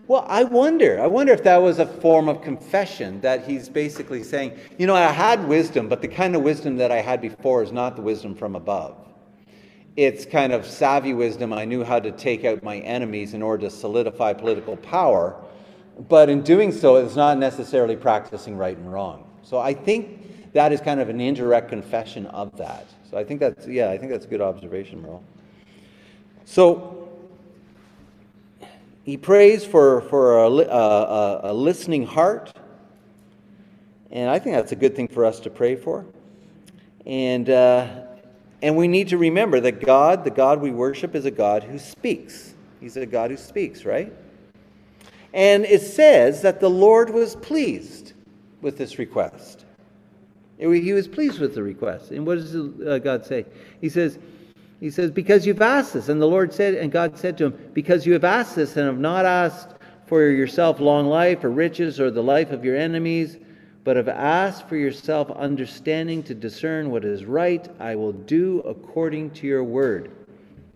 Well, I wonder. I wonder if that was a form of confession, that he's basically saying, you know, I had wisdom, but the kind of wisdom that I had before is not the wisdom from above. It's kind of savvy wisdom. I knew how to take out my enemies in order to solidify political power. But in doing so, it's not necessarily practicing right and wrong. So I think that is kind of an indirect confession of that. So I think that's, yeah, I think that's a good observation, Merle. So he prays for, for a, a, a listening heart. And I think that's a good thing for us to pray for. And, uh, and we need to remember that God, the God we worship, is a God who speaks. He's a God who speaks, right? And it says that the Lord was pleased with this request. He was pleased with the request. And what does God say? He says, He says, because you've asked this. And the Lord said, and God said to him, because you have asked this and have not asked for yourself long life or riches or the life of your enemies, but have asked for yourself understanding to discern what is right, I will do according to your word.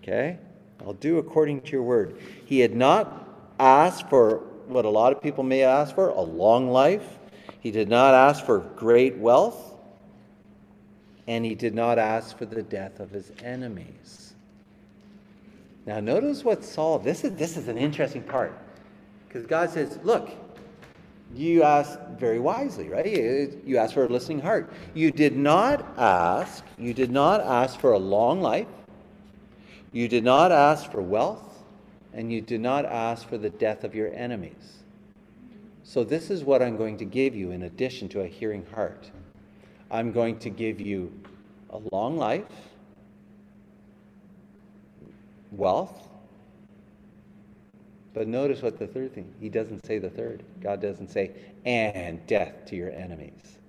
Okay? I'll do according to your word. He had not asked for what a lot of people may ask for, a long life. He did not ask for great wealth. And he did not ask for the death of his enemies. Now notice what Saul, this is this is an interesting part. Because God says, look, you asked very wisely, right? You, you asked for a listening heart. You did not ask, you did not ask for a long life. You did not ask for wealth. And you did not ask for the death of your enemies. So this is what I'm going to give you in addition to a hearing heart. I'm going to give you a long life, wealth, but notice what the third thing, he doesn't say the third. God doesn't say, and death to your enemies.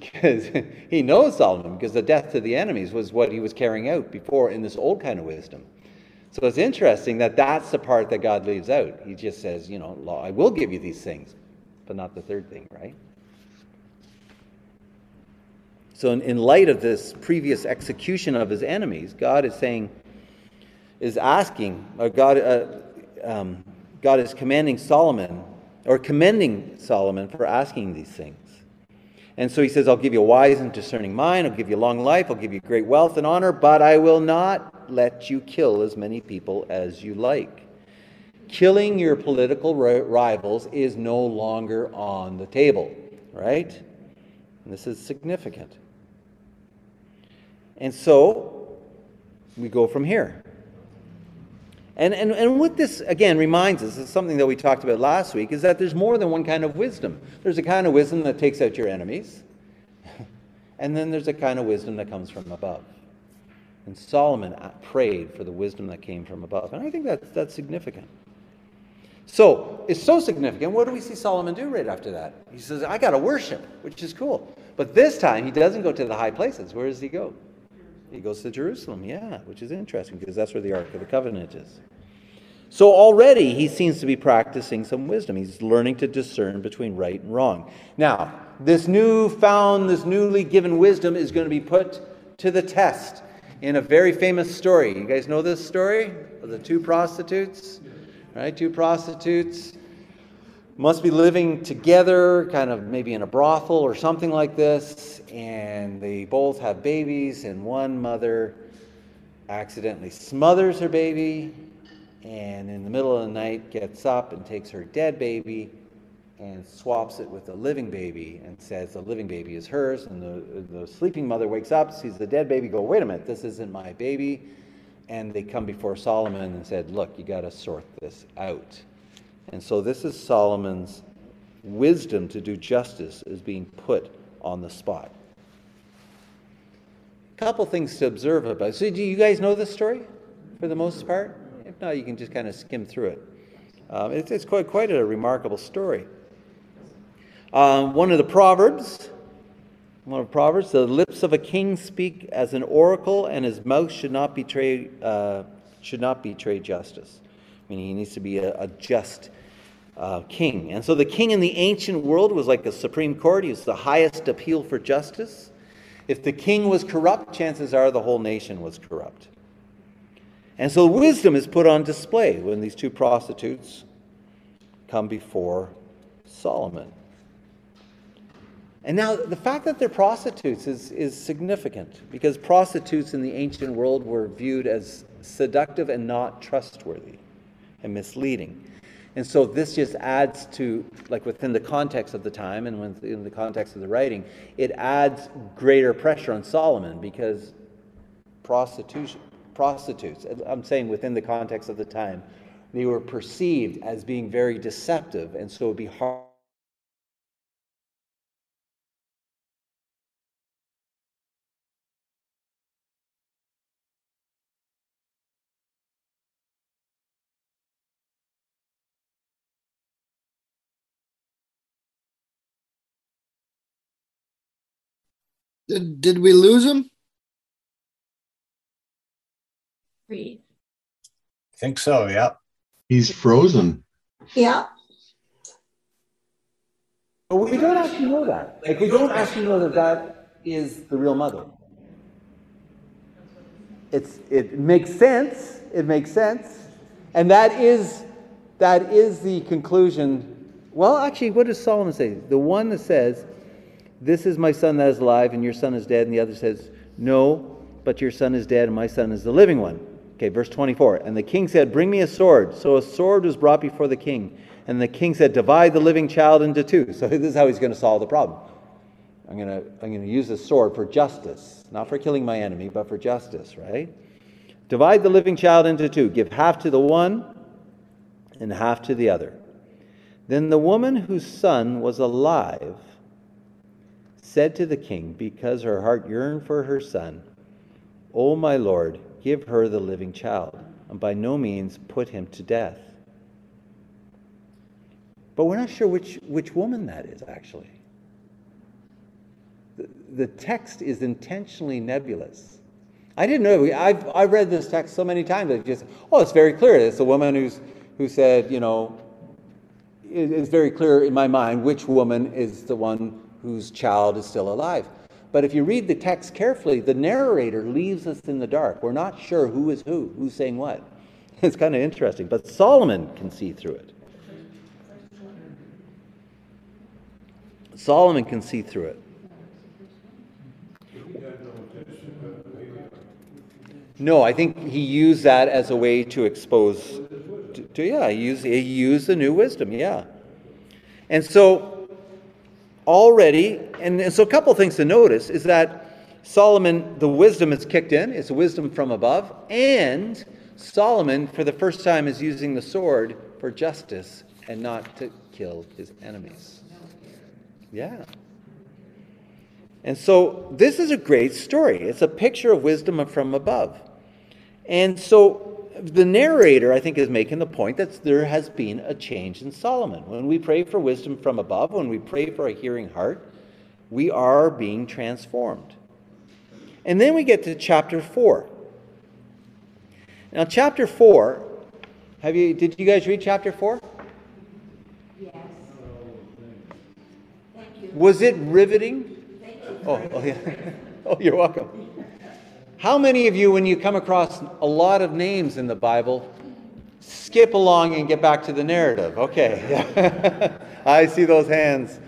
Because he knows Solomon, because the death to the enemies was what he was carrying out before in this old kind of wisdom. So it's interesting that that's the part that God leaves out. He just says, you know, I will give you these things, but not the third thing, right? So in, in light of this previous execution of his enemies, God is saying, is asking, or God, uh, um, God is commanding Solomon, or commending Solomon for asking these things. And so he says, I'll give you a wise and discerning mind, I'll give you long life, I'll give you great wealth and honor, but I will not let you kill as many people as you like. Killing your political rivals is no longer on the table, right? And this is significant. And so we go from here. And, and, and what this, again, reminds us, is something that we talked about last week, is that there's more than one kind of wisdom. There's a kind of wisdom that takes out your enemies, and then there's a kind of wisdom that comes from above. And Solomon prayed for the wisdom that came from above. And I think that's, that's significant. So, it's so significant, what do we see Solomon do right after that? He says, I got to worship, which is cool. But this time, he doesn't go to the high places. Where does he go? He goes to Jerusalem, yeah, which is interesting because that's where the Ark of the Covenant is. So already he seems to be practicing some wisdom. He's learning to discern between right and wrong. Now, this new found, this newly given wisdom is going to be put to the test in a very famous story. You guys know this story of the two prostitutes, right? Two prostitutes must be living together, kind of maybe in a brothel or something like this, and they both have babies, and one mother accidentally smothers her baby, and in the middle of the night gets up and takes her dead baby and swaps it with a living baby and says the living baby is hers, and the, the sleeping mother wakes up, sees the dead baby, go, wait a minute, this isn't my baby, and they come before Solomon and said, look, you got to sort this out. And so this is Solomon's wisdom to do justice is being put on the spot. A couple things to observe about. So do you guys know this story for the most part? If not, you can just kind of skim through it. Um, it's it's quite, quite a remarkable story. Um, one of the Proverbs, one of the Proverbs, the lips of a king speak as an oracle, and his mouth should not betray, uh, should not betray justice. I mean, he needs to be a, a just uh, king. And so the king in the ancient world was like the Supreme Court. He was the highest appeal for justice. If the king was corrupt, chances are the whole nation was corrupt. And so wisdom is put on display when these two prostitutes come before Solomon. And now the fact that they're prostitutes is, is significant, because prostitutes in the ancient world were viewed as seductive and not trustworthy and misleading. And so this just adds to, like within the context of the time and within the context of the writing, it adds greater pressure on Solomon, because prostitution, prostitutes, I'm saying within the context of the time, they were perceived as being very deceptive, and so it would be hard. Did, did we lose him? I think so, yeah. He's frozen. Yeah. But we don't actually know that. Like, we don't actually know that that is the real mother. It's, it makes sense. It makes sense. And that is, that is the conclusion. Well, actually, what does Solomon say? The one that says, this is my son that is alive, and your son is dead. And the other says, no, but your son is dead, and my son is the living one. Okay, verse twenty-four. And the king said, bring me a sword. So a sword was brought before the king. And the king said, divide the living child into two. So this is how he's going to solve the problem. I'm going to, I'm going to use this sword for justice. Not for killing my enemy, but for justice, right? Divide the living child into two. Give half to the one and half to the other. Then the woman whose son was alive said to the king, because her heart yearned for her son, O my lord, give her the living child, and by no means put him to death. But we're not sure which, which woman that is, actually. The, the text is intentionally nebulous. I didn't know. I've, I've read this text so many times that just, oh, it's very clear. It's the woman who's, who said, you know, it, it's very clear in my mind which woman is the one whose child is still alive. But if you read the text carefully, the narrator leaves us in the dark. We're not sure who is who, who's saying what. It's kind of interesting, but Solomon can see through it. Solomon can see through it. No, I think he used that as a way to expose, to, to yeah, he used, he used the new wisdom, yeah. And so already, and, and so a couple things to notice is that Solomon, the wisdom is kicked in, it's wisdom from above, and Solomon, for the first time, is using the sword for justice and not to kill his enemies. Yeah. And so this is a great story. It's a picture of wisdom from above. And so the narrator, I think, is making the point that there has been a change in Solomon. When we pray for wisdom from above, when we pray for a hearing heart, we are being transformed. And then we get to chapter four. Now, chapter four, have you, did you guys read chapter four? Yes. Thank you. Was it riveting? Oh, oh, yeah. Oh, you're welcome. How many of you, when you come across a lot of names in the Bible, skip along and get back to the narrative? Okay. Yeah. I see those hands.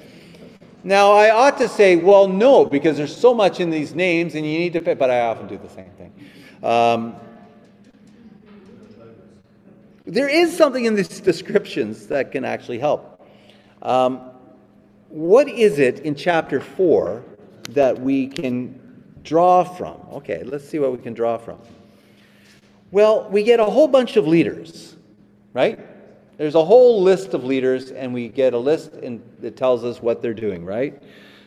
Now, I ought to say, well, no, because there's so much in these names and you need to fit, but I often do the same thing. Um, there is something in these descriptions that can actually help. Um, what is it in chapter four that we can draw from? Okay, let's see what we can draw from. Well, we get a whole bunch of leaders, right? There's a whole list of leaders, and we get a list and it tells us what they're doing, right?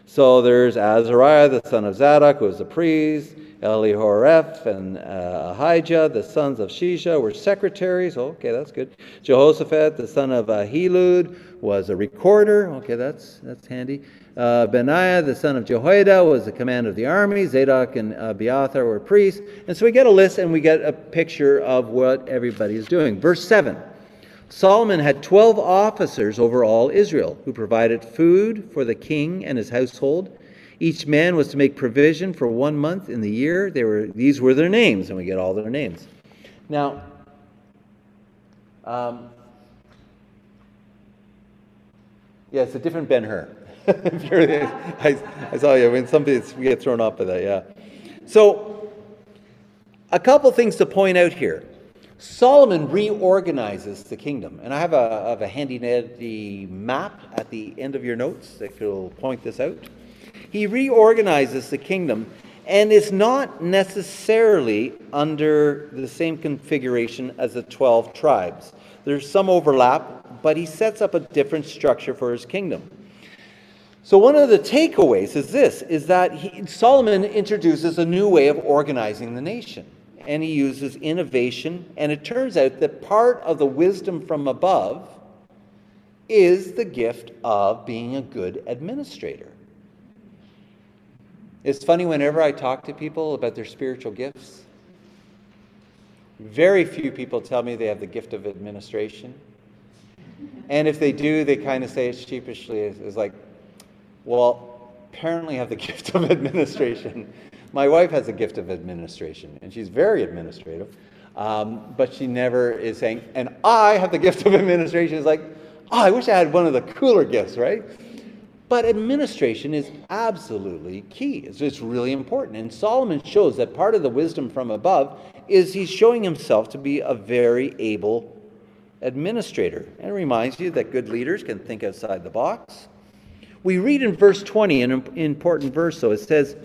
So there's Azariah, the son of Zadok, who was a priest. Elihoreph and uh, Ahijah, the sons of Shisha, were secretaries. Okay, that's good. Jehoshaphat, the son of Ahilud, was a recorder. Okay, that's that's handy. Uh, Benaiah, the son of Jehoiada, was the commander of the army. Zadok and uh, Abiathar were priests. And so we get a list and we get a picture of what everybody is doing. Verse seven. Solomon had twelve officers over all Israel who provided food for the king and his household. Each man was to make provision for one month in the year. They were, these were their names, and we get all their names. Now, um, yeah, it's a different Ben-Hur. I, I saw you. Yeah, when somebody we get thrown off by that, yeah. So, a couple things to point out here. Solomon reorganizes the kingdom, and I have a, have a handy-dandy map at the end of your notes that will point this out. He reorganizes the kingdom, and it's not necessarily under the same configuration as the twelve tribes. There's some overlap, but he sets up a different structure for his kingdom. So one of the takeaways is this, is that he, Solomon introduces a new way of organizing the nation, and he uses innovation, and it turns out that part of the wisdom from above is the gift of being a good administrator. It's funny, whenever I talk to people about their spiritual gifts, very few people tell me they have the gift of administration. And if they do, they kind of say it sheepishly. It's like, well, apparently I have the gift of administration. My wife has a gift of administration, and she's very administrative. Um, but she never is saying, and I have the gift of administration. It's like, oh, I wish I had one of the cooler gifts, right? But administration is absolutely key. It's, it's really important. And Solomon shows that part of the wisdom from above is he's showing himself to be a very able administrator. And it reminds you that good leaders can think outside the box. We read in verse twenty, an important verse, though. It says,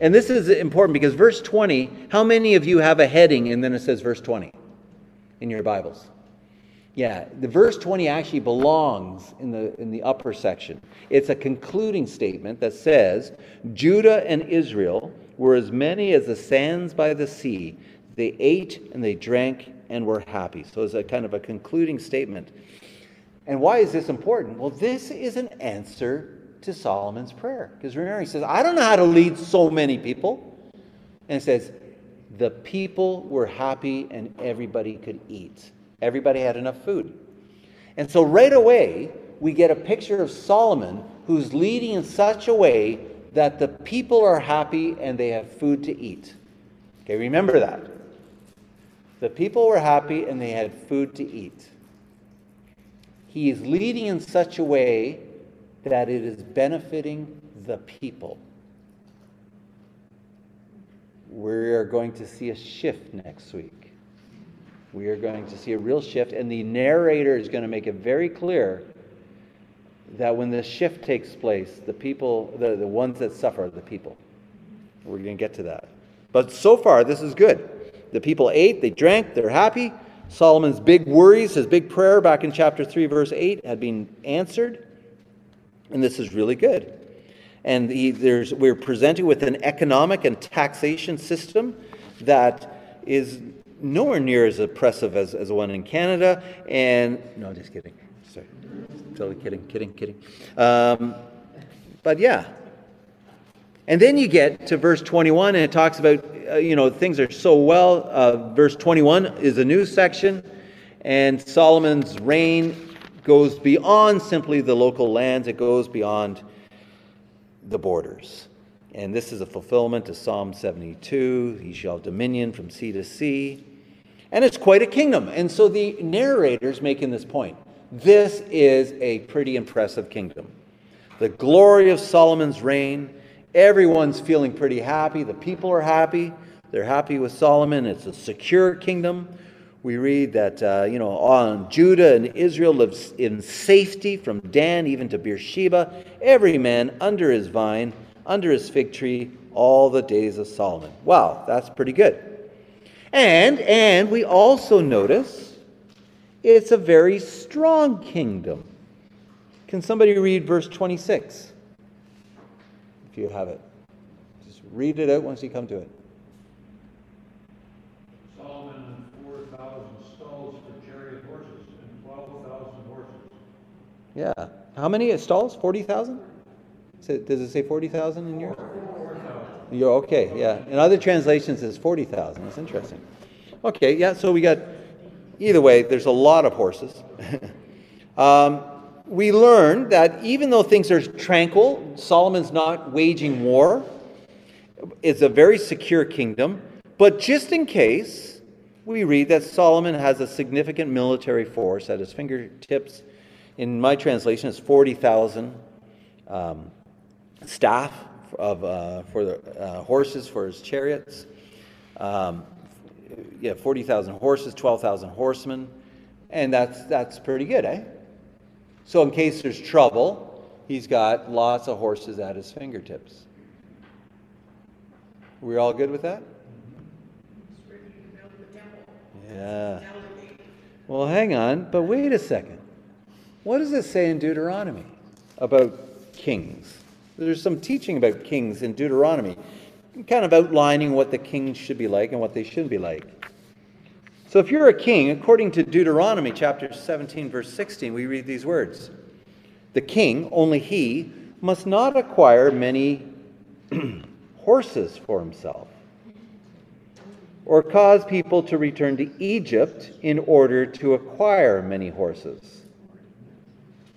and this is important because verse twenty, how many of you have a heading and then it says verse twenty in your Bibles? Yeah, the verse twenty actually belongs in the in the upper section. It's a concluding statement that says, Judah and Israel were as many as the sands by the sea. They ate and they drank and were happy. So it's a kind of a concluding statement. And why is this important? Well, this is an answer to Solomon's prayer. Because remember, he says, I don't know how to lead so many people. And it says, the people were happy and everybody could eat. Everybody had enough food. And so right away, we get a picture of Solomon who's leading in such a way that the people are happy and they have food to eat. Okay, remember that. The people were happy and they had food to eat. He is leading in such a way that it is benefiting the people. We are going to see a shift next week. We are going to see a real shift, and the narrator is going to make it very clear that when this shift takes place, the people, the, the ones that suffer are the people. We're going to get to that. But so far, this is good. The people ate, they drank, they're happy. Solomon's big worries, his big prayer back in chapter three, verse eight, had been answered. And this is really good. And the, there's, we're presented with an economic and taxation system that is nowhere near as oppressive as, as one in Canada. And no, just kidding. Sorry. Totally kidding, kidding, kidding. Um, but yeah. And then you get to verse twenty-one, and it talks about, uh, you know, things are so well. Uh, verse twenty-one is a new section, and Solomon's reign goes beyond simply the local lands. It goes beyond the borders. And this is a fulfillment of Psalm seventy-two. He shall have dominion from sea to sea. And it's quite a kingdom. And so the narrator's making this point. This is a pretty impressive kingdom. The glory of Solomon's reign. Everyone's feeling pretty happy. The people are happy. They're happy with Solomon. It's a secure kingdom. We read that, uh, you know, on Judah and Israel lives in safety from Dan even to Beersheba. Every man under his vine, under his fig tree, all the days of Solomon. Wow, that's pretty good. And, and we also notice it's a very strong kingdom. Can somebody read verse twenty-six? If you have it. Just read it out once you come to it. Solomon and four thousand stalls for chariot horses and twelve thousand horses. Yeah. How many stalls? forty thousand? Does it say forty thousand in yours? four thousand. You're okay, yeah. In other translations, it's forty thousand. That's interesting. Okay, yeah, so we got... Either way, there's a lot of horses. um, we learn that even though things are tranquil, Solomon's not waging war. It's a very secure kingdom. But just in case, we read that Solomon has a significant military force at his fingertips. In my translation, it's forty thousand um, staff of uh, for the uh, horses for his chariots. Um, Yeah, forty thousand horses, twelve thousand horsemen, and that's that's pretty good, eh? So in case there's trouble, he's got lots of horses at his fingertips. We're all good with that? Yeah. Well, hang on, but wait a second. What does it say in Deuteronomy about kings? There's some teaching about kings in Deuteronomy, kind of outlining what the kings should be like and what they shouldn't be like. So if you're a king, according to Deuteronomy chapter seventeen, verse sixteen, we read these words. The king, only he, must not acquire many horses for himself or cause people to return to Egypt in order to acquire many horses.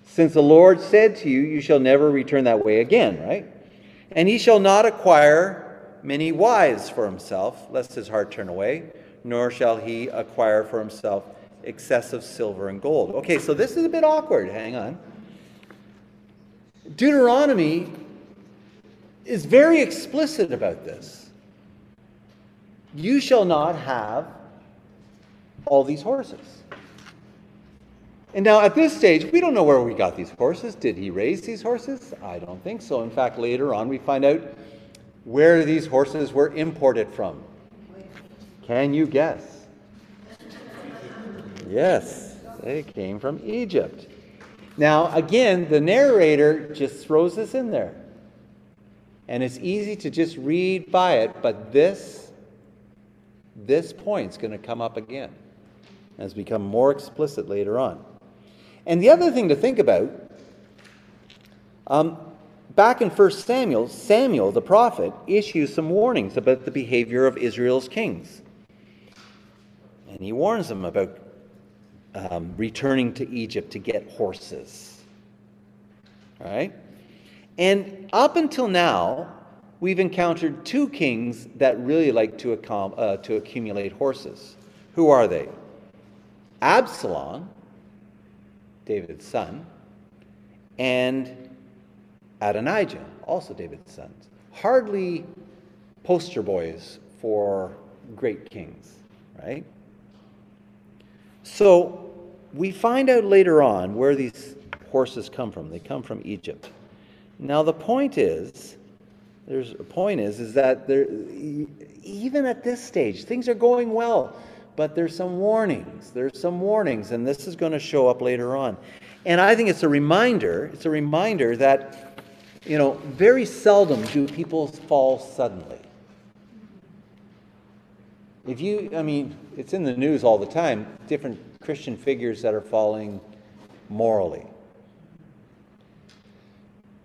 Since the Lord said to you, you shall never return that way again, right? And he shall not acquire many wives for himself, lest his heart turn away, nor shall he acquire for himself excessive silver and gold. Okay, so this is a bit awkward. Hang on. Deuteronomy is very explicit about this. You shall not have all these horses. And now at this stage, we don't know where we got these horses. Did he raise these horses? I don't think so. In fact, later on we find out where these horses were imported from. Can you guess? Yes, they came from Egypt. Now, again, the narrator just throws this in there. And it's easy to just read by it, but this, this point's going to come up again as we become more explicit later on. And the other thing to think about, um, back in First Samuel, Samuel the prophet issues some warnings about the behavior of Israel's kings. And he warns them about um, returning to Egypt to get horses. All right? And up until now, we've encountered two kings that really like to, accom- uh, to accumulate horses. Who are they? Absalom, David's son, and Adonijah, also David's son. Hardly poster boys for great kings, right? So we find out later on where these horses come from. They come from Egypt. Now the point is, there's a point is, is that there, even at this stage, things are going well. But there's some warnings, there's some warnings, and this is going to show up later on. And I think it's a reminder, it's a reminder that, you know, very seldom do people fall suddenly. If you, I mean, it's in the news all the time, different Christian figures that are falling morally.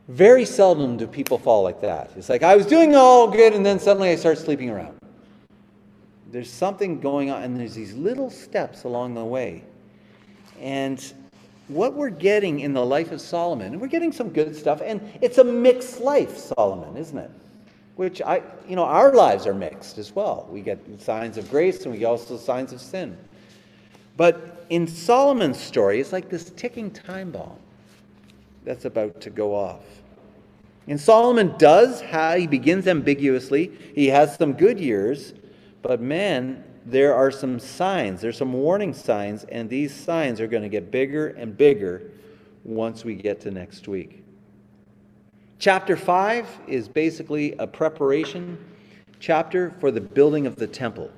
Very seldom do people fall like that. It's like, I was doing all good, and then suddenly I start sleeping around. There's something going on, and there's these little steps along the way. And what we're getting in the life of Solomon, and we're getting some good stuff, and it's a mixed life, Solomon, isn't it? Which, I, you know, our lives are mixed as well. We get signs of grace, and we get also signs of sin. But in Solomon's story, it's like this ticking time bomb that's about to go off. And Solomon does have, he begins ambiguously, he has some good years, but man, there are some signs, there's some warning signs, and these signs are going to get bigger and bigger once we get to next week. Chapter five is basically a preparation chapter for the building of the temple.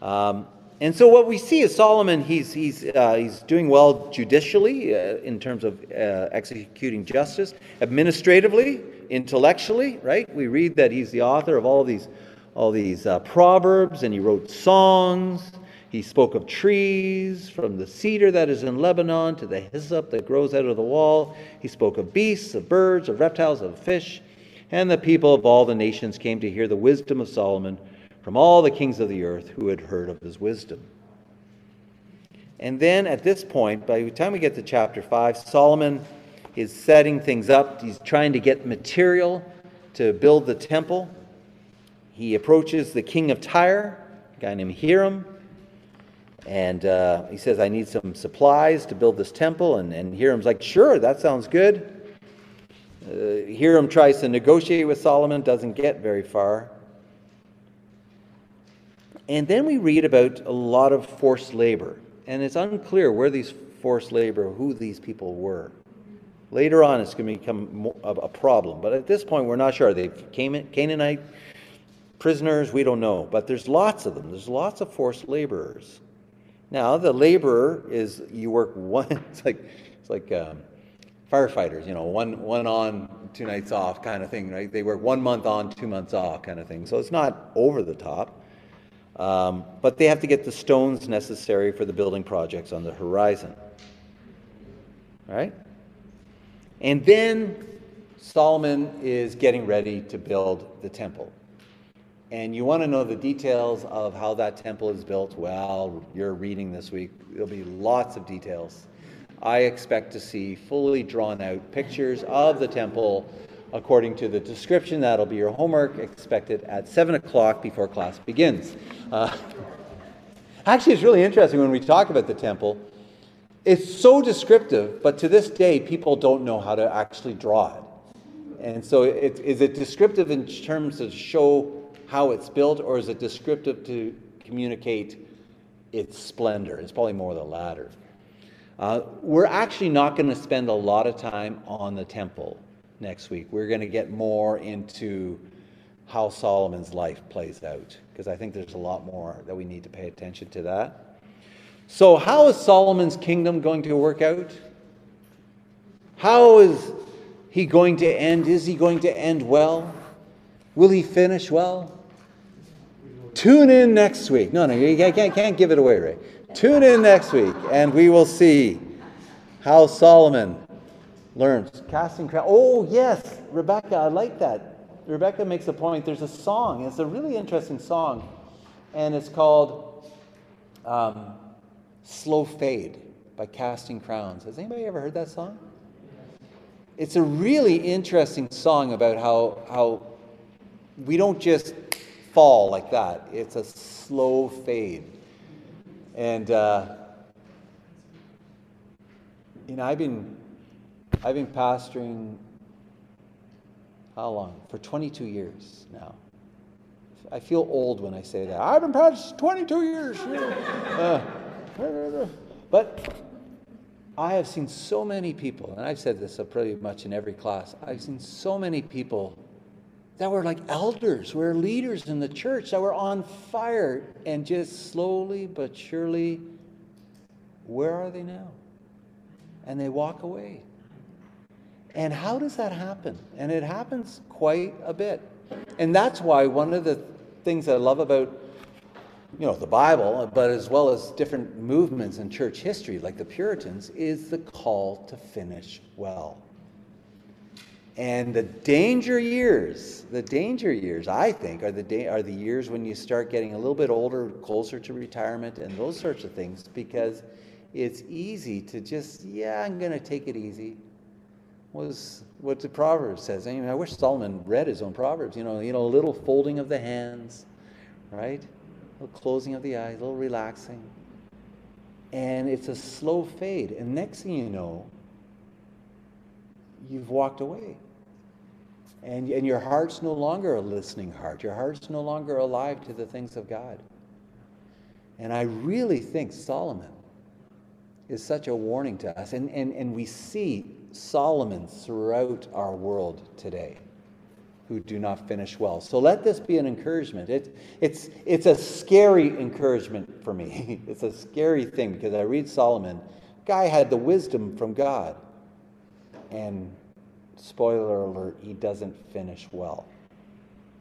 Um, and so what we see is Solomon, he's, he's, uh, he's doing well judicially uh, in terms of uh, executing justice, administratively, intellectually, right? We read that he's the author of all these all these uh, proverbs, and he wrote songs. He spoke of trees, from the cedar that is in Lebanon to the hyssop that grows out of the wall. He spoke of beasts, of birds, of reptiles, of fish. And the people of all the nations came to hear the wisdom of Solomon from all the kings of the earth who had heard of his wisdom. And then at this point, by the time we get to chapter five, Solomon is setting things up. He's trying to get material to build the temple. He approaches the king of Tyre, a guy named Hiram, and uh, he says, I need some supplies to build this temple. And, and Hiram's like, sure, that sounds good. Uh, Hiram tries to negotiate with Solomon, doesn't get very far. And then we read about a lot of forced labor. And it's unclear where these forced labor, who these people were. Later on, it's going to become a problem. But at this point, we're not sure. Are they Canaanite prisoners? We don't know, but there's lots of them. There's lots of forced laborers. Now, the laborer is, you work one, it's like it's like um, firefighters, you know, one one on, two nights off kind of thing, right? They work one month on, two months off kind of thing. So it's not over the top, um, but they have to get the stones necessary for the building projects on the horizon, right? And then Solomon is getting ready to build the temple. And you want to know the details of how that temple is built? Well, you're reading this week. There'll be lots of details. I expect to see fully drawn out pictures of the temple according to the description. That'll be your homework. Expected at seven o'clock before class begins. Uh, actually, it's really interesting when we talk about the temple. It's so descriptive, but to this day, people don't know how to actually draw it. And so it, is it descriptive in terms of show how it's built, or is it descriptive to communicate its splendor? It's probably more the latter. Uh, we're actually not going to spend a lot of time on the temple next week. We're going to get more into how Solomon's life plays out, because I think there's a lot more that we need to pay attention to that. So how is Solomon's kingdom going to work out? How is he going to end? Is he going to end well? Will he finish well? Tune in next week. No, no, you can't, can't give it away, Ray. Tune in next week, and we will see how Solomon learns. Casting Crowns. Oh, yes, Rebecca, I like that. Rebecca makes a point. There's a song. It's a really interesting song, and it's called um, Slow Fade by Casting Crowns. Has anybody ever heard that song? It's a really interesting song about how how we don't just fall like that. It's a slow fade. And uh, you know, I've been I've been pastoring how long? For twenty-two years now. I feel old when I say that. I've been pastoring twenty-two years. uh, but I have seen so many people, and I've said this pretty much in every class, I've seen so many people that were like elders, were leaders in the church, that were on fire, and just slowly but surely, where are they now? And they walk away. And how does that happen? And it happens quite a bit. And that's why one of the things that I love about, you know, the Bible, but as well as different movements in church history, like the Puritans, is the call to finish well. And the danger years, the danger years, I think, are the da- are the years when you start getting a little bit older, closer to retirement, and those sorts of things, because it's easy to just, yeah, I'm going to take it easy. Was what the Proverbs says. I mean, I wish Solomon read his own Proverbs. You know, you know, a little folding of the hands, right? A little closing of the eyes, a little relaxing. And it's a slow fade. And next thing you know, you've walked away. And, and your heart's no longer a listening heart. Your heart's no longer alive to the things of God. And I really think Solomon is such a warning to us. And, and, and we see Solomon throughout our world today who do not finish well. So let this be an encouragement. It, it's, it's a scary encouragement for me. It's a scary thing because I read Solomon. Guy had the wisdom from God. And spoiler alert, he doesn't finish well.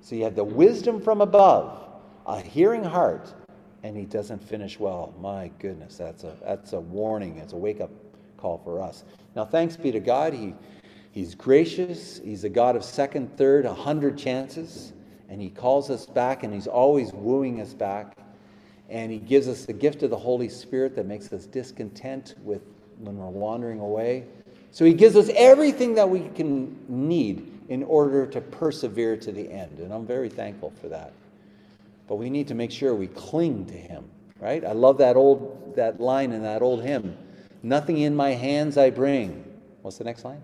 So he had the wisdom from above, a hearing heart, and he doesn't finish well. My goodness, that's a that's a warning. It's a wake-up call for us. Now, thanks be to God. He He's gracious. He's a God of second, third, a hundred chances. And he calls us back, and he's always wooing us back. And he gives us the gift of the Holy Spirit that makes us discontent with when we're wandering away. So he gives us everything that we can need in order to persevere to the end. And I'm very thankful for that. But we need to make sure we cling to him, right? I love that old that line in that old hymn. Nothing in my hands I bring. What's the next line?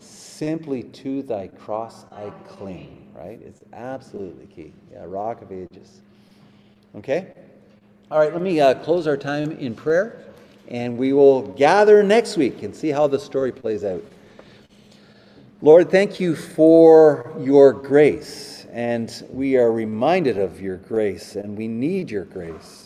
Simply to thy cross I cling, right? It's absolutely key. Yeah, rock of ages. Okay? All right, let me uh, close our time in prayer, and we will gather next week and see how the story plays out. Lord, thank you for your grace, and we are reminded of your grace, and we need your grace.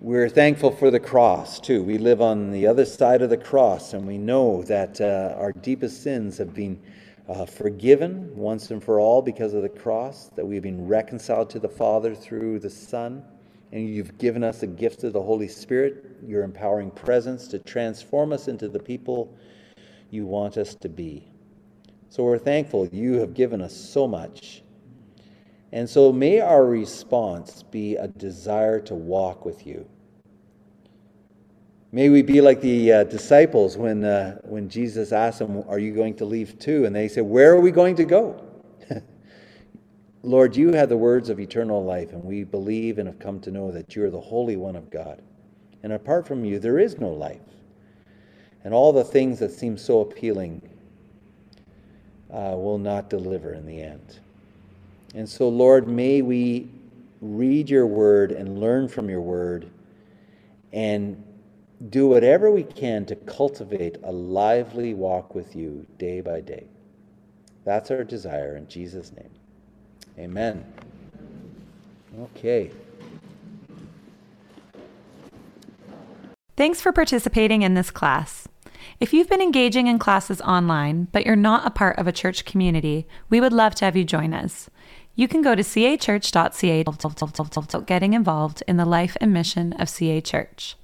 We're thankful for the cross, too. We live on the other side of the cross, and we know that uh, our deepest sins have been uh, forgiven once and for all because of the cross, that we've been reconciled to the Father through the Son, and you've given us the gift of the Holy Spirit, your empowering presence to transform us into the people you want us to be. So we're thankful you have given us so much. And so may our response be a desire to walk with you. May we be like the uh, disciples when uh, when Jesus asked them, are you going to leave too? And they said, where are we going to go? Lord, you have the words of eternal life, and we believe and have come to know that you are the Holy One of God. And apart from you, there is no life. And all the things that seem so appealing uh, will not deliver in the end. And so, Lord, may we read your word and learn from your word and do whatever we can to cultivate a lively walk with you day by day. That's our desire in Jesus' name. Amen. Okay. Thanks for participating in this class. If you've been engaging in classes online, but you're not a part of a church community, we would love to have you join us. You can go to c a church dot c a to get involved in the life and mission of C A Church.